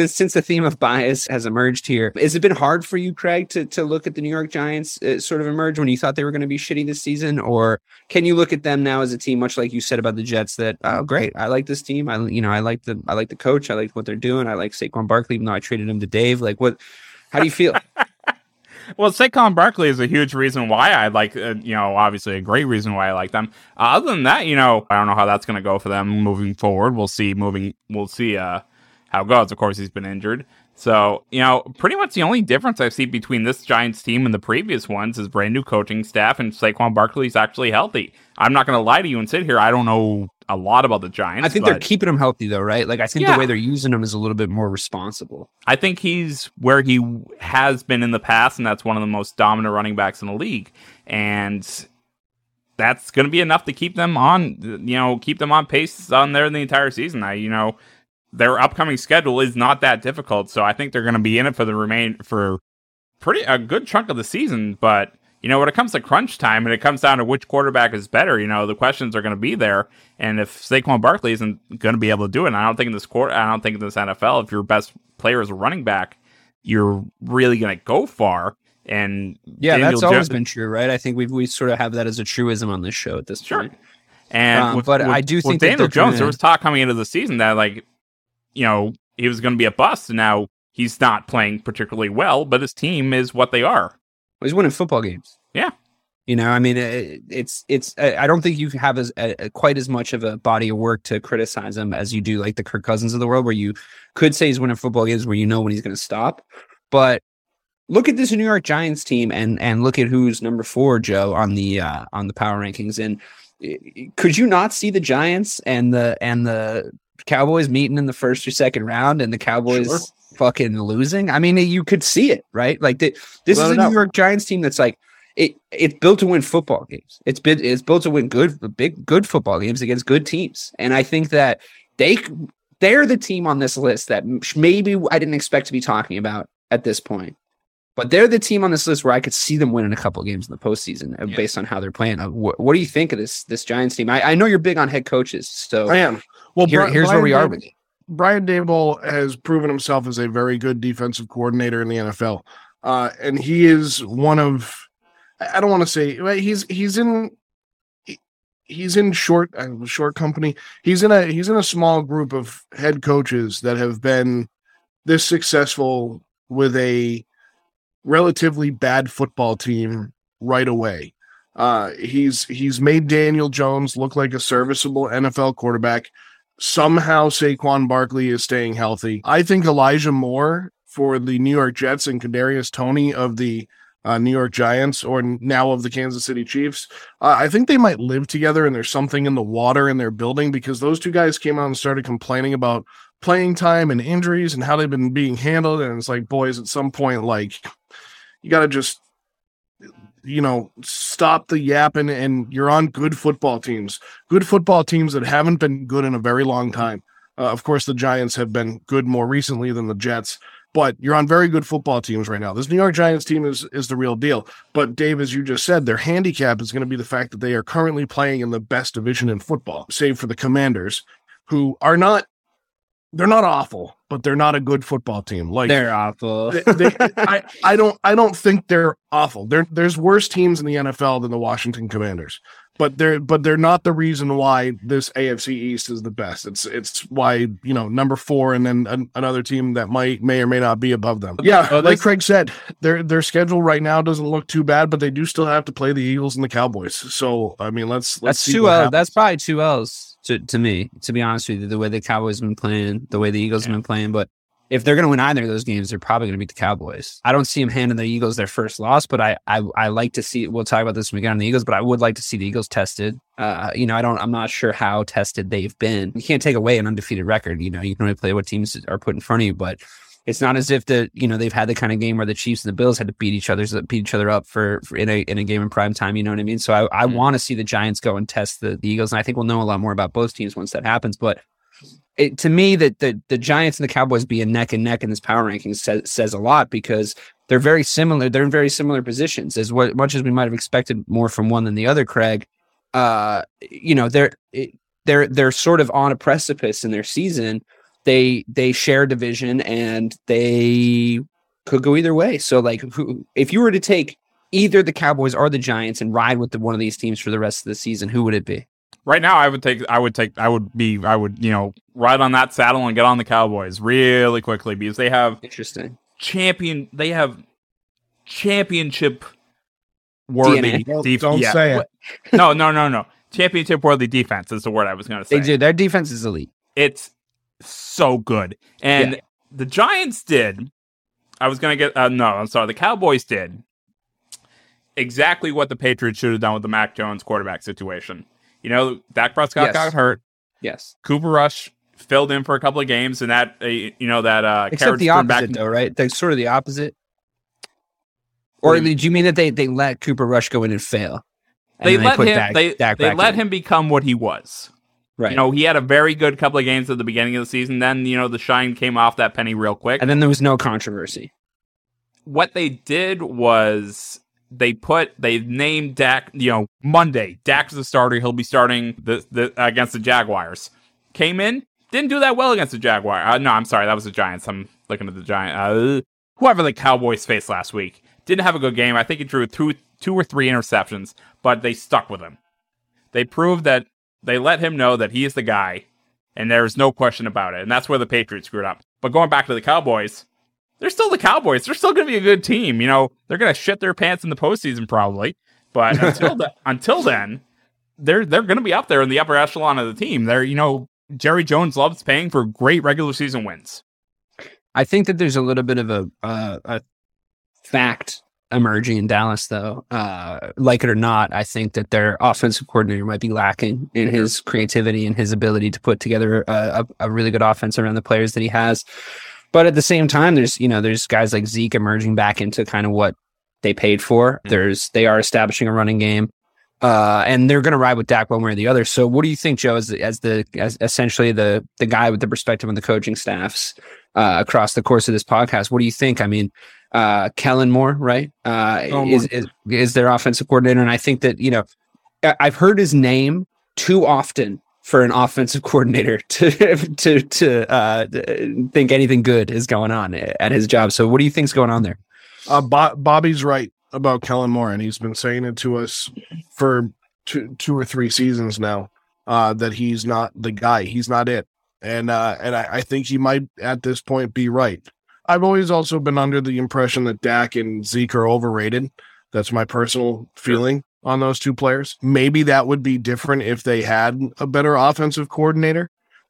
the theme of bias has emerged here, has it been hard for you, Craig, to look at the New York Giants sort of emerge when you thought they were going to be shitty this season? Or can you look at them now as a team, much like you said about the Jets, that, oh, great, I like this team. I like the coach. I like what they're doing. I like Saquon Barkley, even though I traded him to Dave. Like, what? How do you feel? Well, Saquon Barkley is a huge reason why I like, obviously a great reason why I like them. Other than that, I don't know how that's going to go for them moving forward. We'll see how it goes. Of course, he's been injured. So, pretty much the only difference I see between this Giants team and the previous ones is brand new coaching staff, and Saquon Barkley's actually healthy. I'm not going to lie to you and sit here. I don't know a lot about the Giants. I think they're keeping him healthy, though, right? Like, I think the way they're using him is a little bit more responsible. I think he's where he has been in the past, and that's one of the most dominant running backs in the league. And that's going to be enough to keep them on, keep them on pace on there the entire season. Their upcoming schedule is not that difficult, so I think they're going to be in it for a good chunk of the season. But when it comes to crunch time and it comes down to which quarterback is better, the questions are going to be there. And if Saquon Barkley isn't going to be able to do it, and I don't think in this NFL, if your best player is a running back, you're really going to go far. And yeah, that's always been true, right? I think we sort of have that as a truism on this show at this point. And I do think with Daniel Jones, there was talk coming into the season that he was going to be a bust, and now he's not playing particularly well, but his team is what they are. He's winning football games. Yeah. I don't think you have quite as much of a body of work to criticize him as you do, like the Kirk Cousins of the world, where you could say he's winning football games, where when he's going to stop. But Look at this New York Giants team and look at who's number 4, Joe, on the power rankings. And could you not see the Giants and the Cowboys meeting in the first or second round and the Cowboys fucking losing? I mean, you could see it, right? Like this is a New York Giants team that's like it's built to win football games. It's built to win good football games against good teams. And I think that they're the team on this list that maybe I didn't expect to be talking about at this point. But they're the team on this list where I could see them winning a couple of games in the postseason based on how they're playing. What do you think of this Giants team? I know you're big on head coaches, so I am. Well, here's where we are with you. Brian Daboll has proven himself as a very good defensive coordinator in the NFL, and he is one of. I don't want to say he's in short company. He's in a small group of head coaches that have been this successful with a relatively bad football team right away. He's made Daniel Jones look like a serviceable NFL quarterback. Somehow Saquon Barkley is staying healthy. I think Elijah Moore for the New York Jets and Kadarius Toney of the New York Giants, or now of the Kansas City Chiefs, I think they might live together, and there's something in the water in their building, because those two guys came out and started complaining about playing time and injuries and how they've been being handled. And it's like, boys, at some point, like, you got to just, you know, stop the yapping, and you're on good football teams that haven't been good in a very long time. Of course, the Giants have been good more recently than the Jets, but you're on very good football teams right now. This New York Giants team is the real deal. But Dave, as you just said, their handicap is going to be the fact that they are currently playing in the best division in football, save for the Commanders, who are not, they're not awful, but they're not a good football team. Like, they're awful. I don't think they're awful. There's worse teams in the NFL than the Washington Commanders, but they're not the reason why this AFC East is the best. It's why, you know, number 4 and then another team that may or may not be above them. Yeah, like Craig said, their schedule right now doesn't look too bad, but they do still have to play the Eagles and the Cowboys. So I mean, let's see what happens. That's probably two L's. To me, to be honest with you, the way the Cowboys have been playing, the way the Eagles have been playing. But if they're going to win either of those games, they're probably going to beat the Cowboys. I don't see them handing the Eagles their first loss, but I like to see, we'll talk about this when we get on the Eagles, but I would like to see the Eagles tested. You know, I'm not sure how tested they've been. You can't take away an undefeated record. You know, you can only play what teams are put in front of you, but it's not as if they've had the kind of game where the Chiefs and the Bills had to beat each other up for in a game in prime time. You know what I mean? So I want to see the Giants go and test the Eagles, and I think we'll know a lot more about both teams once that happens. But to me, that the Giants and the Cowboys being neck and neck in this power rankings says a lot, because they're very similar. They're in very similar positions, as much as we might have expected more from one than the other. Craig, you know, they're sort of on a precipice in their season. They share division, and they could go either way. So, like, if you were to take either the Cowboys or the Giants and ride with one of these teams for the rest of the season, who would it be? Right now, I would ride on that saddle and get on the Cowboys really quickly, because they have championship worthy defense. Don't say it. No. Championship worthy defense is the word I was going to say. They do. Their defense is elite. It's so good. And the Giants did. I was going to get... no, I'm sorry. The Cowboys did exactly what the Patriots should have done with the Mac Jones quarterback situation. You know, Dak Prescott got hurt. Yes. Cooper Rush filled in for a couple of games, and that, you know, that... Except the opposite, though, right? That's sort of the opposite. Or do you mean that they let Cooper Rush go in and fail? And they let him become what he was. Right. You know, he had a very good couple of games at the beginning of the season. Then, you know, the shine came off that penny real quick. And then there was no controversy. What they did was they named Dak, you know, Monday. Dak's the starter. He'll be starting against the Jaguars. Came in, didn't do that well against the Jaguars. No, I'm sorry. That was the Giants. I'm looking at the Giants. Whoever the Cowboys faced last week. Didn't have a good game. I think he drew two or three interceptions, but they stuck with him. They proved that. They let him know that he is the guy, and there's no question about it. And that's where the Patriots screwed up. But going back to the Cowboys, they're still the Cowboys. They're still going to be a good team. You know, they're going to shit their pants in the postseason probably. But until then, they're going to be up there in the upper echelon of the team. They're, you know, Jerry Jones loves paying for great regular season wins. I think that there's a little bit of a fact emerging in Dallas, though. Like it or not, I think that their offensive coordinator might be lacking in his creativity and his ability to put together a really good offense around the players that he has. But at the same time, there's guys like Zeke emerging back into kind of what they paid for. They are establishing a running game. And they're going to ride with Dak one way or the other. So what do you think, Joe, as essentially the guy with the perspective on the coaching staffs across the course of this podcast? What do you think? I mean, Kellen Moore, right? Is their offensive coordinator. And I think that, I've heard his name too often for an offensive coordinator to think anything good is going on at his job. So what do you think's going on there? Bobby's right about Kellen Moore, and he's been saying it to us for two or three seasons now, that he's not the guy. He's not it. And I think he might at this point be right. I've always also been under the impression that Dak and Zeke are overrated. That's my personal feeling on those two players. Maybe that would be different if they had a better offensive coordinator.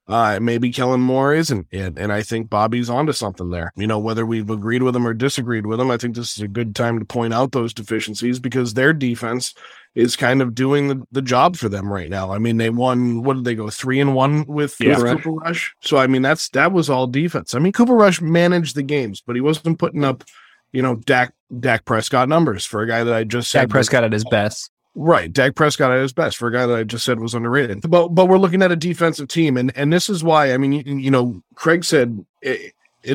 Maybe Kellen Moore isn't it, and I think Bobby's onto something there. Whether we've agreed with him or disagreed with him, I think this is a good time to point out those deficiencies because their defense is kind of doing the job for them right now. I mean, they won, what did they go, 3-1 with Cooper Rush? So, I mean, that was all defense. I mean, Cooper Rush managed the games, but he wasn't putting up, Dak Prescott numbers for a guy that I just said. Dak Prescott at his best. Right. Dak Prescott at his best for a guy that I just said was underrated. But we're looking at a defensive team. And this is why, I mean, Craig said at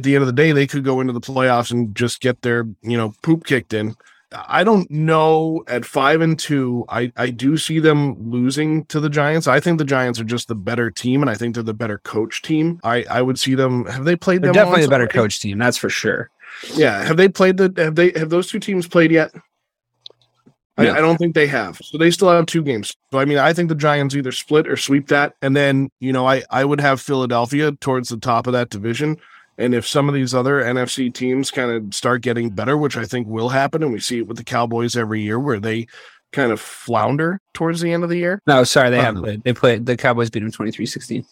the end of the day, they could go into the playoffs and just get their, poop kicked in. I don't know. At 5-2, I do see them losing to the Giants. I think the Giants are just the better team. And I think they're the better coach team. I would see them. Have they played them? They're definitely the better coach team. That's for sure. Yeah. Have those two teams played yet? No. I don't think they have. So they still have two games. So, I mean, I think the Giants either split or sweep that. And then, I would have Philadelphia towards the top of that division. And if some of these other NFC teams kind of start getting better, which I think will happen, and we see it with the Cowboys every year where they kind of flounder towards the end of the year. No, sorry, they haven't played. They played. The Cowboys beat them 23-16.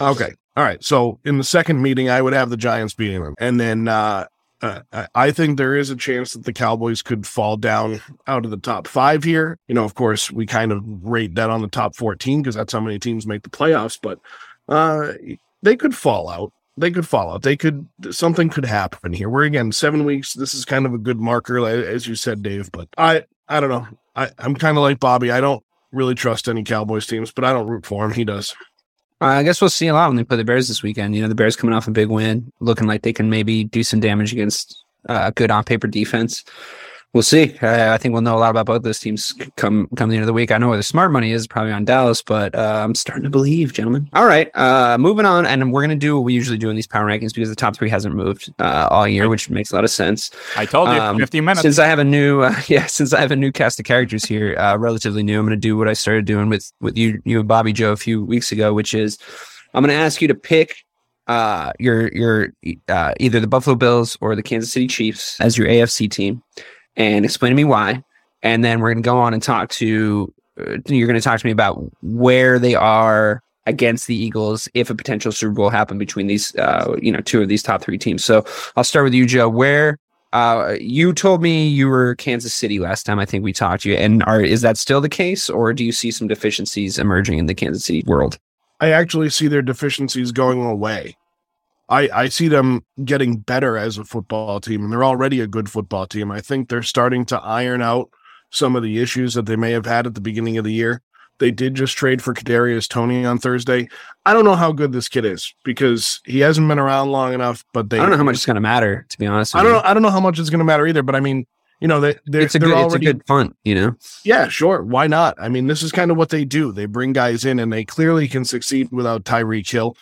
Okay. All right. So in the second meeting, I would have the Giants beating them. And then, I think there is a chance that the Cowboys could fall down out of the top 5 here. Of course, we kind of rate that on the top 14 because that's how many teams make the playoffs, but they could fall out. Something could happen here. We're, again, 7 weeks. This is kind of a good marker, as you said, Dave, but I don't know. I'm kind of like Bobby. I don't really trust any Cowboys teams, but I don't root for him. He does. I guess we'll see a lot when they play the Bears this weekend. The Bears coming off a big win, looking like they can maybe do some damage against a good on-paper defense. We'll see. I think we'll know a lot about both those teams come the end of the week. I know where the smart money is, probably on Dallas, but I'm starting to believe, gentlemen. All right, moving on, and we're going to do what we usually do in these power rankings because the top 3 hasn't moved all year, which makes a lot of sense. I told you, 15 minutes. Since I have a new, cast of characters here, relatively new, I'm going to do what I started doing with you and Bobby Joe a few weeks ago, which is I'm going to ask you to pick your either the Buffalo Bills or the Kansas City Chiefs as your AFC team. And explain to me why, and then we're going to go on and you're going to talk to me about where they are against the Eagles if a potential Super Bowl happened between these, two of these top 3 teams. So I'll start with you, Joe. Where you told me you were Kansas City last time I think we talked to you, and is that still the case, or do you see some deficiencies emerging in the Kansas City world? I actually see their deficiencies going away. I see them getting better as a football team, and they're already a good football team. I think they're starting to iron out some of the issues that they may have had at the beginning of the year. They did just trade for Kadarius Toney on Thursday. I don't know how good this kid is because he hasn't been around long enough. But I don't know how much it's going to matter, to be honest. I don't know how much it's going to matter either. But I mean, it's a good punt. Yeah, sure. Why not? I mean, this is kind of what they do. They bring guys in, and they clearly can succeed without Tyreek Hill.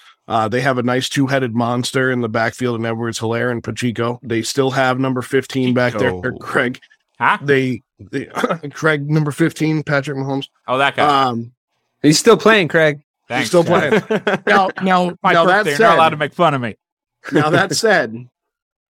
They have a nice two-headed monster in the backfield in Edwards-Helaire and Pacheco. They still have number 15 back there, Craig. Huh? They Craig, number 15, Patrick Mahomes. Oh, that guy. He's still playing, Craig. Thanks, he's still playing. Now that said, you're not allowed to make fun of me. Now that said,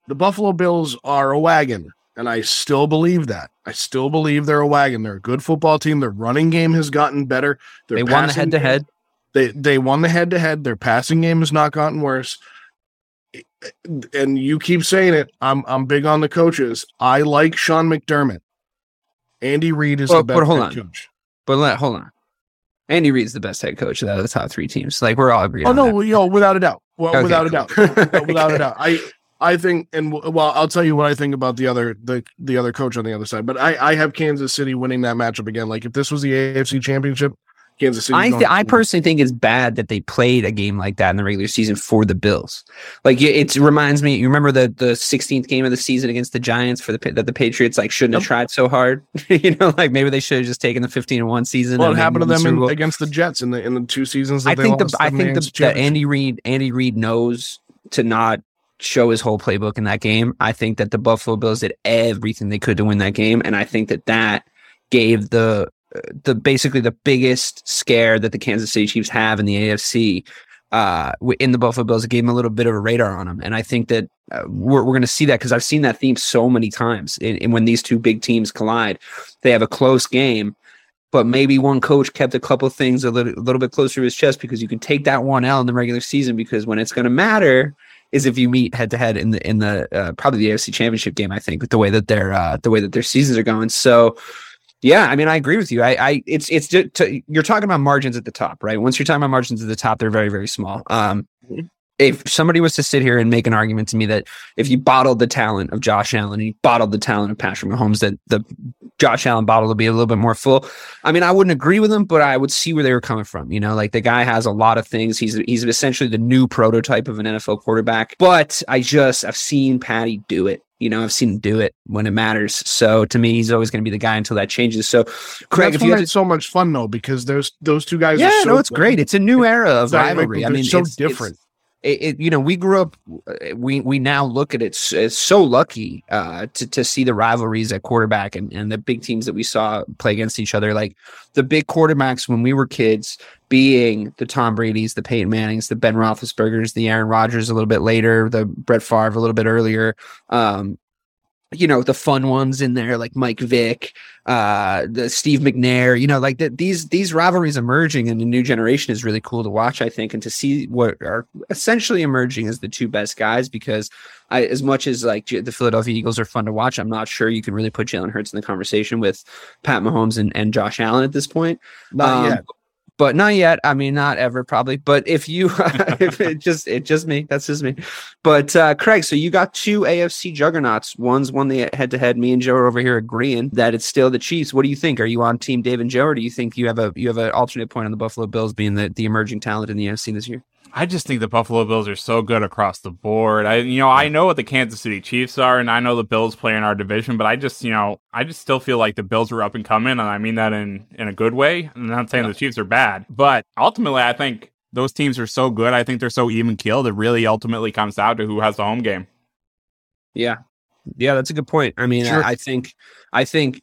the Buffalo Bills are a wagon, and I still believe that. I still believe they're a wagon. They're a good football team. Their running game has gotten better. They won the head-to-head. They won the head-to-head. Their passing game has not gotten worse. and you keep saying it, I'm big on the coaches. I like Sean McDermott. Andy Reid is the best head coach. Hold on. Andy Reid's the best head coach out of the top three teams. Like, we're all agreed on that. Without a doubt. Without a doubt. I think, and I'll tell you what I think about the other coach on the other side. But I have Kansas City winning that matchup again. Like, if this was the AFC Championship, Kansas City. I personally think it's bad that they played a game like that in the regular season for the Bills. Like, it reminds me, you remember the 16th game of the season against the Giants that the Patriots like shouldn't have tried so hard. You know, like maybe they should have just taken the 15-1 season. Well, it happened to them against the Jets in the two seasons that they lost. I think that Andy Reid knows to not show his whole playbook in that game. I think that the Buffalo Bills did everything they could to win that game, and I think that gave the basically the biggest scare that the Kansas City Chiefs have in the AFC in the Buffalo Bills. It gave them a little bit of a radar on them, and I think that we're going to see that, because I've seen that theme so many times. And when these two big teams collide, they have a close game, but maybe one coach kept a couple things a little bit closer to his chest, because you can take that one L in the regular season, because when it's going to matter is if you meet head to head in the probably the AFC Championship game, I think, with the way that their seasons are going. So yeah, I mean, I agree with you. It's just you're talking about margins at the top, right? Once you're talking about margins at the top, they're very, very small. If somebody was to sit here and make an argument to me that if you bottled the talent of Josh Allen and you bottled the talent of Patrick Mahomes, that the Josh Allen bottle would be a little bit more full, I mean, I wouldn't agree with them, but I would see where they were coming from. You know, like, the guy has a lot of things. He's essentially the new prototype of an NFL quarterback. But I've seen Patty do it. You know, I've seen him do it when it matters. So to me, he's always going to be the guy until that changes. So, Craig, if you had so much fun though, because there's those two guys. Yeah, it's great. It's a new era of rivalry. I mean, so it's different. We grew up. We now look at it as so lucky to see the rivalries at quarterback and the big teams that we saw play against each other. Like the big quarterbacks when we were kids, being the Tom Brady's, the Peyton Manning's, the Ben Roethlisberger's, the Aaron Rodgers a little bit later, the Brett Favre a little bit earlier. The fun ones in there, like Mike Vick, the Steve McNair, these rivalries emerging in the new generation is really cool to watch, I think, and to see what are essentially emerging as the two best guys, because as much as like the Philadelphia Eagles are fun to watch, I'm not sure you can really put Jalen Hurts in the conversation with Pat Mahomes and Josh Allen at this point. Not yet. But not yet. I mean, not ever probably. But if you, it's just me. That's just me. But Craig, so you got two AFC juggernauts. One's won the head-to-head. Me and Joe are over here agreeing that it's still the Chiefs. What do you think? Are you on Team Dave and Joe, or do you think you have an alternate point on the Buffalo Bills being the emerging talent in the AFC this year? I just think the Buffalo Bills are so good across the board. I know what the Kansas City Chiefs are, and I know the Bills play in our division, but I just still feel like the Bills are up and coming, and I mean that in a good way. I'm not saying the Chiefs are bad, but ultimately I think those teams are so good. I think they're so even-keeled. It really ultimately comes down to who has the home game. Yeah. Yeah, that's a good point. I mean, sure. I think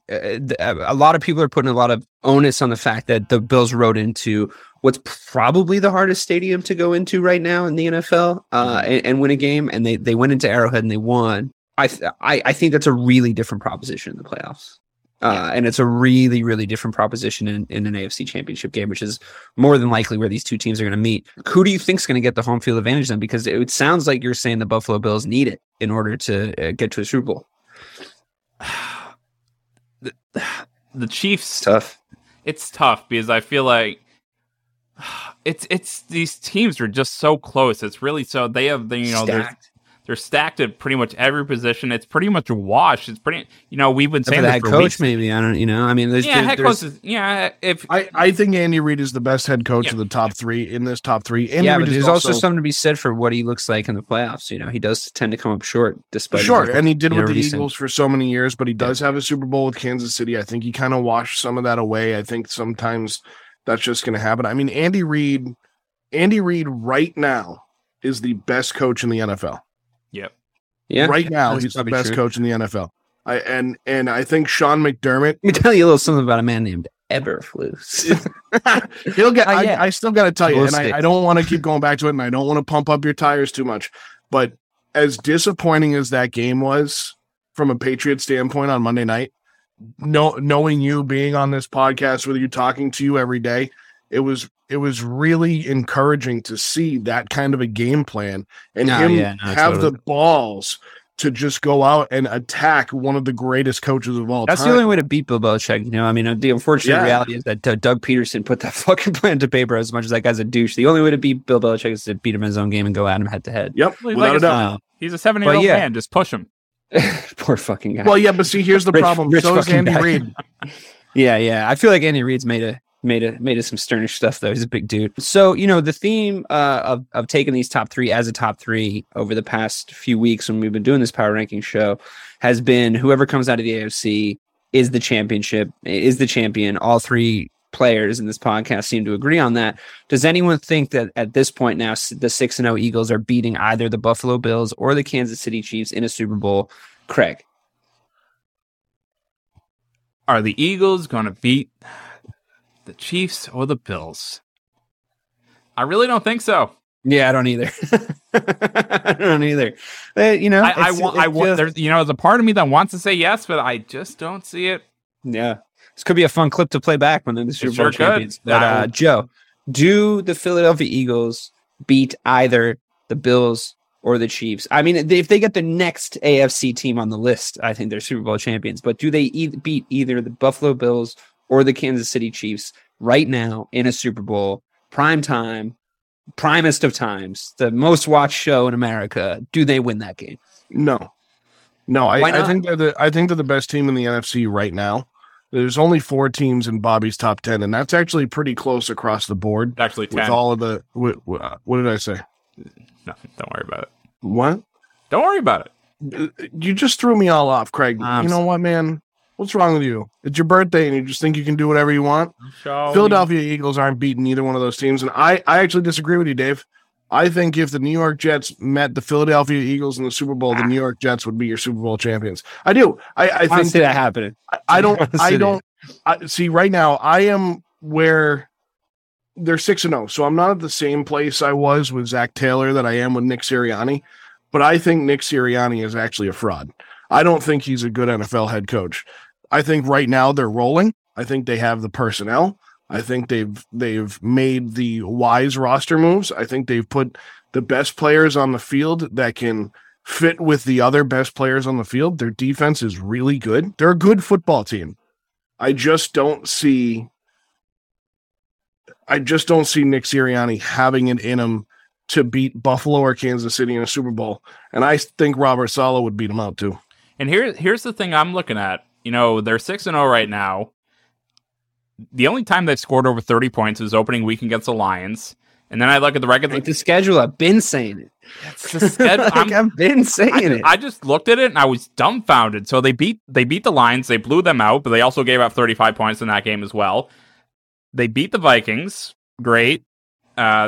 a lot of people are putting a lot of onus on the fact that the Bills rode into what's probably the hardest stadium to go into right now in the NFL and win a game. And they went into Arrowhead and they won. I think that's a really different proposition in the playoffs. And it's a really, really different proposition in an AFC championship game, which is more than likely where these two teams are going to meet. Who do you think is going to get the home field advantage then? Because it sounds like you're saying the Buffalo Bills need it in order to get to a Super Bowl. The Chiefs. Tough. It's tough because I feel like it's these teams are just so close. It's really so they have stacked. They're stacked at pretty much every position. It's pretty much a wash. It's pretty, we've been saying that for coach weeks. Maybe I don't, I mean, I think Andy Reid is the best head coach of the top three in this top three. Andy Reid, but there's also something to be said for what he looks like in the playoffs. He does tend to come up short, despite and he did with the Eagles for so many years. But he does have a Super Bowl with Kansas City. I think he kind of washed some of that away. I think sometimes that's just going to happen. I mean, Andy Reid right now is the best coach in the NFL. Yep. Yeah. Right now, he's the best coach in the NFL. And I think Sean McDermott. Let me tell you a little something about a man named Eberflus. He'll get. I still got to tell you, and I don't want to keep going back to it, and I don't want to pump up your tires too much. But as disappointing as that game was from a Patriots standpoint on Monday night, knowing you, being on this podcast with you, talking to you every day, it was really encouraging to see that kind of a game plan and him have the balls to just go out and attack one of the greatest coaches of all time. That's the only way to beat Bill Belichick. You know, I mean, the unfortunate reality is that Doug Peterson put that fucking plan to paper as much as that guy's a douche. The only way to beat Bill Belichick is to beat him in his own game and go at him head to head. Yep. Without a doubt. He's a 70-year-old man. Just push him. Poor fucking guy. Well, yeah, but see, here's the problem. So is Andy Reid. Yeah. I feel like Andy Reid's made some sternish stuff, though. He's a big dude. So, you know, the theme of taking these top three as a top three over the past few weeks when we've been doing this power ranking show has been whoever comes out of the AFC is the champion. All three players in this podcast seem to agree on that. Does anyone think that at this point now, the 6-0 Eagles are beating either the Buffalo Bills or the Kansas City Chiefs in a Super Bowl? Craig? Are the Eagles going to beat the Chiefs or the Bills? I really don't think so. Yeah, I don't either. You know, there's, you know, there's a part of me that wants to say yes, but I just don't see it. Yeah, this could be a fun clip to play back when they're the Super Bowl champions. But Joe, do the Philadelphia Eagles beat either the Bills or the Chiefs? I mean, if they get the next AFC team on the list, I think they're Super Bowl champions. But do they beat either the Buffalo Bills or the Kansas City Chiefs right now in a Super Bowl, prime time, primest of times, the most watched show in America? Do they win that game? No. I think they're the best team in the NFC right now. There's only 4 teams in Bobby's top 10, and that's actually pretty close across the board. Actually, 10. With all of the, what did I say? Nothing. Don't worry about it. What? Don't worry about it. You just threw me all off, Craig. You know what, man? What's wrong with you? It's your birthday and you just think you can do whatever you want. Philadelphia Eagles aren't beating either one of those teams. And I actually disagree with you, Dave. I think if the New York Jets met the Philadelphia Eagles in the Super Bowl, the New York Jets would be your Super Bowl champions. I do. I think see that happening. I don't see right now. I am where they're 6-0. So I'm not at the same place I was with Zach Taylor that I am with Nick Sirianni, but I think Nick Sirianni is actually a fraud. I don't think he's a good NFL head coach. I think right now they're rolling. I think they have the personnel. I think they've made the wise roster moves. I think they've put the best players on the field that can fit with the other best players on the field. Their defense is really good. They're a good football team. I just don't see Nick Sirianni having it in him to beat Buffalo or Kansas City in a Super Bowl. And I think Robert Saleh would beat him out too. And here's the thing I'm looking at. You know, they're 6-0 right now. The only time they've scored over 30 points was opening week against the Lions. And then I look at the record. Like the schedule, I've been saying it. That's the schedule. I've been saying it. I just looked at it and I was dumbfounded. So they beat the Lions. They blew them out, but they also gave up 35 points in that game as well. They beat the Vikings. Great. Blew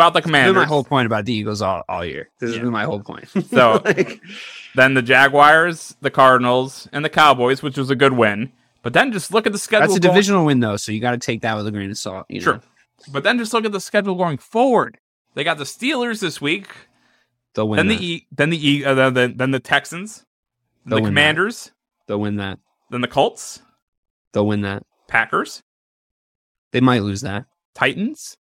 out the Commanders. This is my whole point about the Eagles all year. This has been my whole point. So then the Jaguars, the Cardinals, and the Cowboys, which was a good win. But then just look at the schedule. That's a divisional win, though, so you got to take that with a grain of salt. Sure. Know. But then just look at the schedule going forward. They got the Steelers this week. They'll win. Then the Texans. Then the Commanders. They'll win that. Then the Colts. They'll win that. Packers. They might lose that. Titans.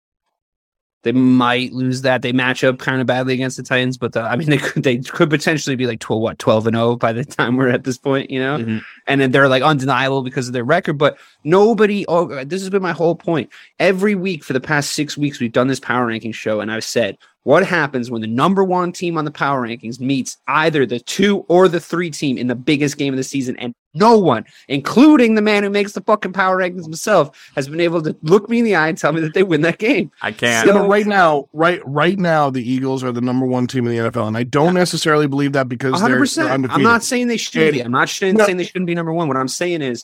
They might lose that. They match up kind of badly against the Titans, but they could potentially be like 12-0 by the time we're at this point, you know? Mm-hmm. And then they're like undeniable because of their record, but this has been my whole point. Every week for the past 6 weeks, we've done this power ranking show, and I've said, what happens when the number one team on the power rankings meets either the 2 or the 3 team in the biggest game of the season, and no one, including the man who makes the fucking power rankings himself, has been able to look me in the eye and tell me that they win that game. I can't. So, right now, the Eagles are the number one team in the NFL, and I don't necessarily believe that because 100%. They're undefeated. I'm not saying they should be. I'm not saying they shouldn't be number one. What I'm saying is,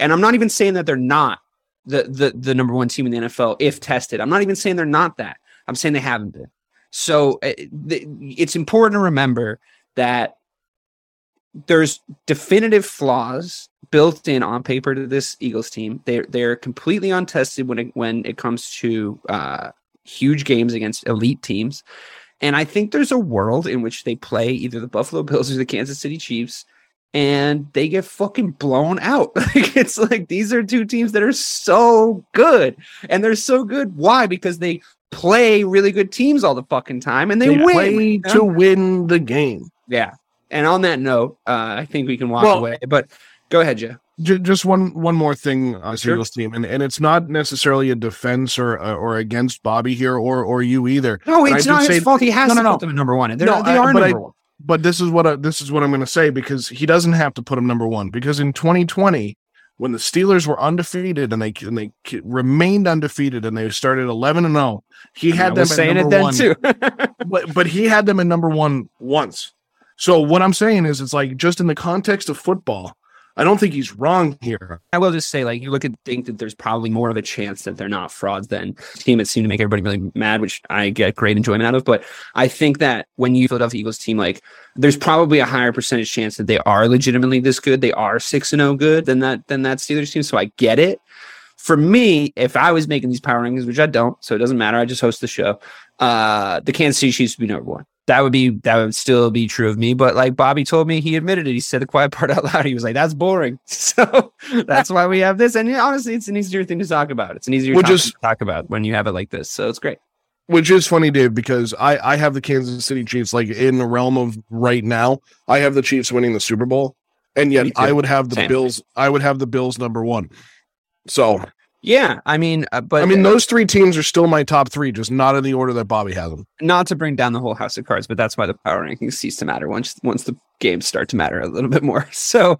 and I'm not even saying that they're not the number one team in the NFL if tested. I'm not even saying they're not that. I'm saying they haven't been. So it's important to remember that there's definitive flaws built in on paper to this Eagles team. They're completely untested when it comes to huge games against elite teams. And I think there's a world in which they play either the Buffalo Bills or the Kansas City Chiefs and they get fucking blown out. It's like, these are two teams that are so good, and they're so good. Why? Because they play really good teams all the fucking time, and they win. Play to win the game. Yeah. And on that note, I think we can walk away. But go ahead, Joe. Just one more thing on Seattle's team, and it's not necessarily a defense or against Bobby here or you either. No, it's not his fault. He has to put them at number one, and they are number one. But this is what I'm going to say, because he doesn't have to put him number one, because in 2020, when the Steelers were undefeated and they remained undefeated and they started 11-0, he had them at number one too. but he had them at number one once. So what I'm saying is, it's like, just in the context of football, I don't think he's wrong here. I will just say, like, you look and think that there's probably more of a chance that they're not frauds than team that seemed to make everybody really mad, which I get great enjoyment out of. But I think that when you Philadelphia Eagles team, like, there's probably a higher percentage chance that they are legitimately this good. They are 6-0 good than that Steelers team. So I get it. For me, if I was making these power rankings, which I don't, so it doesn't matter, I just host the show, the Kansas City Chiefs would be number one. That would still be true of me, but like Bobby told me, he admitted it. He said the quiet part out loud. He was like, "That's boring." So that's why we have this. And honestly, it's an easier thing to talk about. It's an easier topic to talk about when you have it like this. So it's great. Which is funny, Dave, because I have the Kansas City Chiefs like in the realm of right now. I have the Chiefs winning the Super Bowl, and yet I would have the Bills. I would have the Bills number one. So yeah, I mean, those three teams are still my top three, just not in the order that Bobby has them. Not to bring down the whole house of cards, but that's why the power rankings cease to matter once the games start to matter a little bit more. So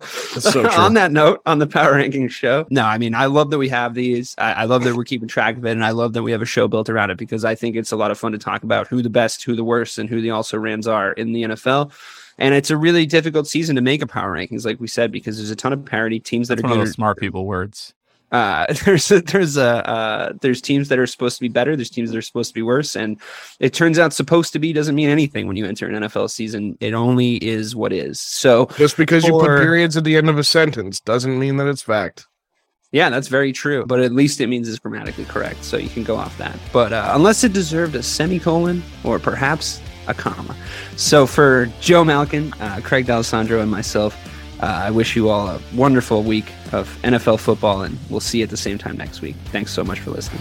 on that note, on the power rankings show, no, I mean, I love that we have these. I love that we're keeping track of it, and I love that we have a show built around it, because I think it's a lot of fun to talk about who the best, who the worst, and who the also-rans are in the NFL. And it's a really difficult season to make a power rankings, like we said, because there's a ton of parity teams that that's are one good. Of those smart people words. There's teams that are supposed to be better. There's teams that are supposed to be worse. And it turns out supposed to be doesn't mean anything when you enter an NFL season. It only is what is. So just because you put periods at the end of a sentence doesn't mean that it's fact. Yeah, that's very true. But at least it means it's grammatically correct. So you can go off that. But unless it deserved a semicolon or perhaps a comma. So for Joe Malkin, Craig D'Alessandro, and myself, I wish you all a wonderful week of NFL football, and we'll see you at the same time next week. Thanks so much for listening.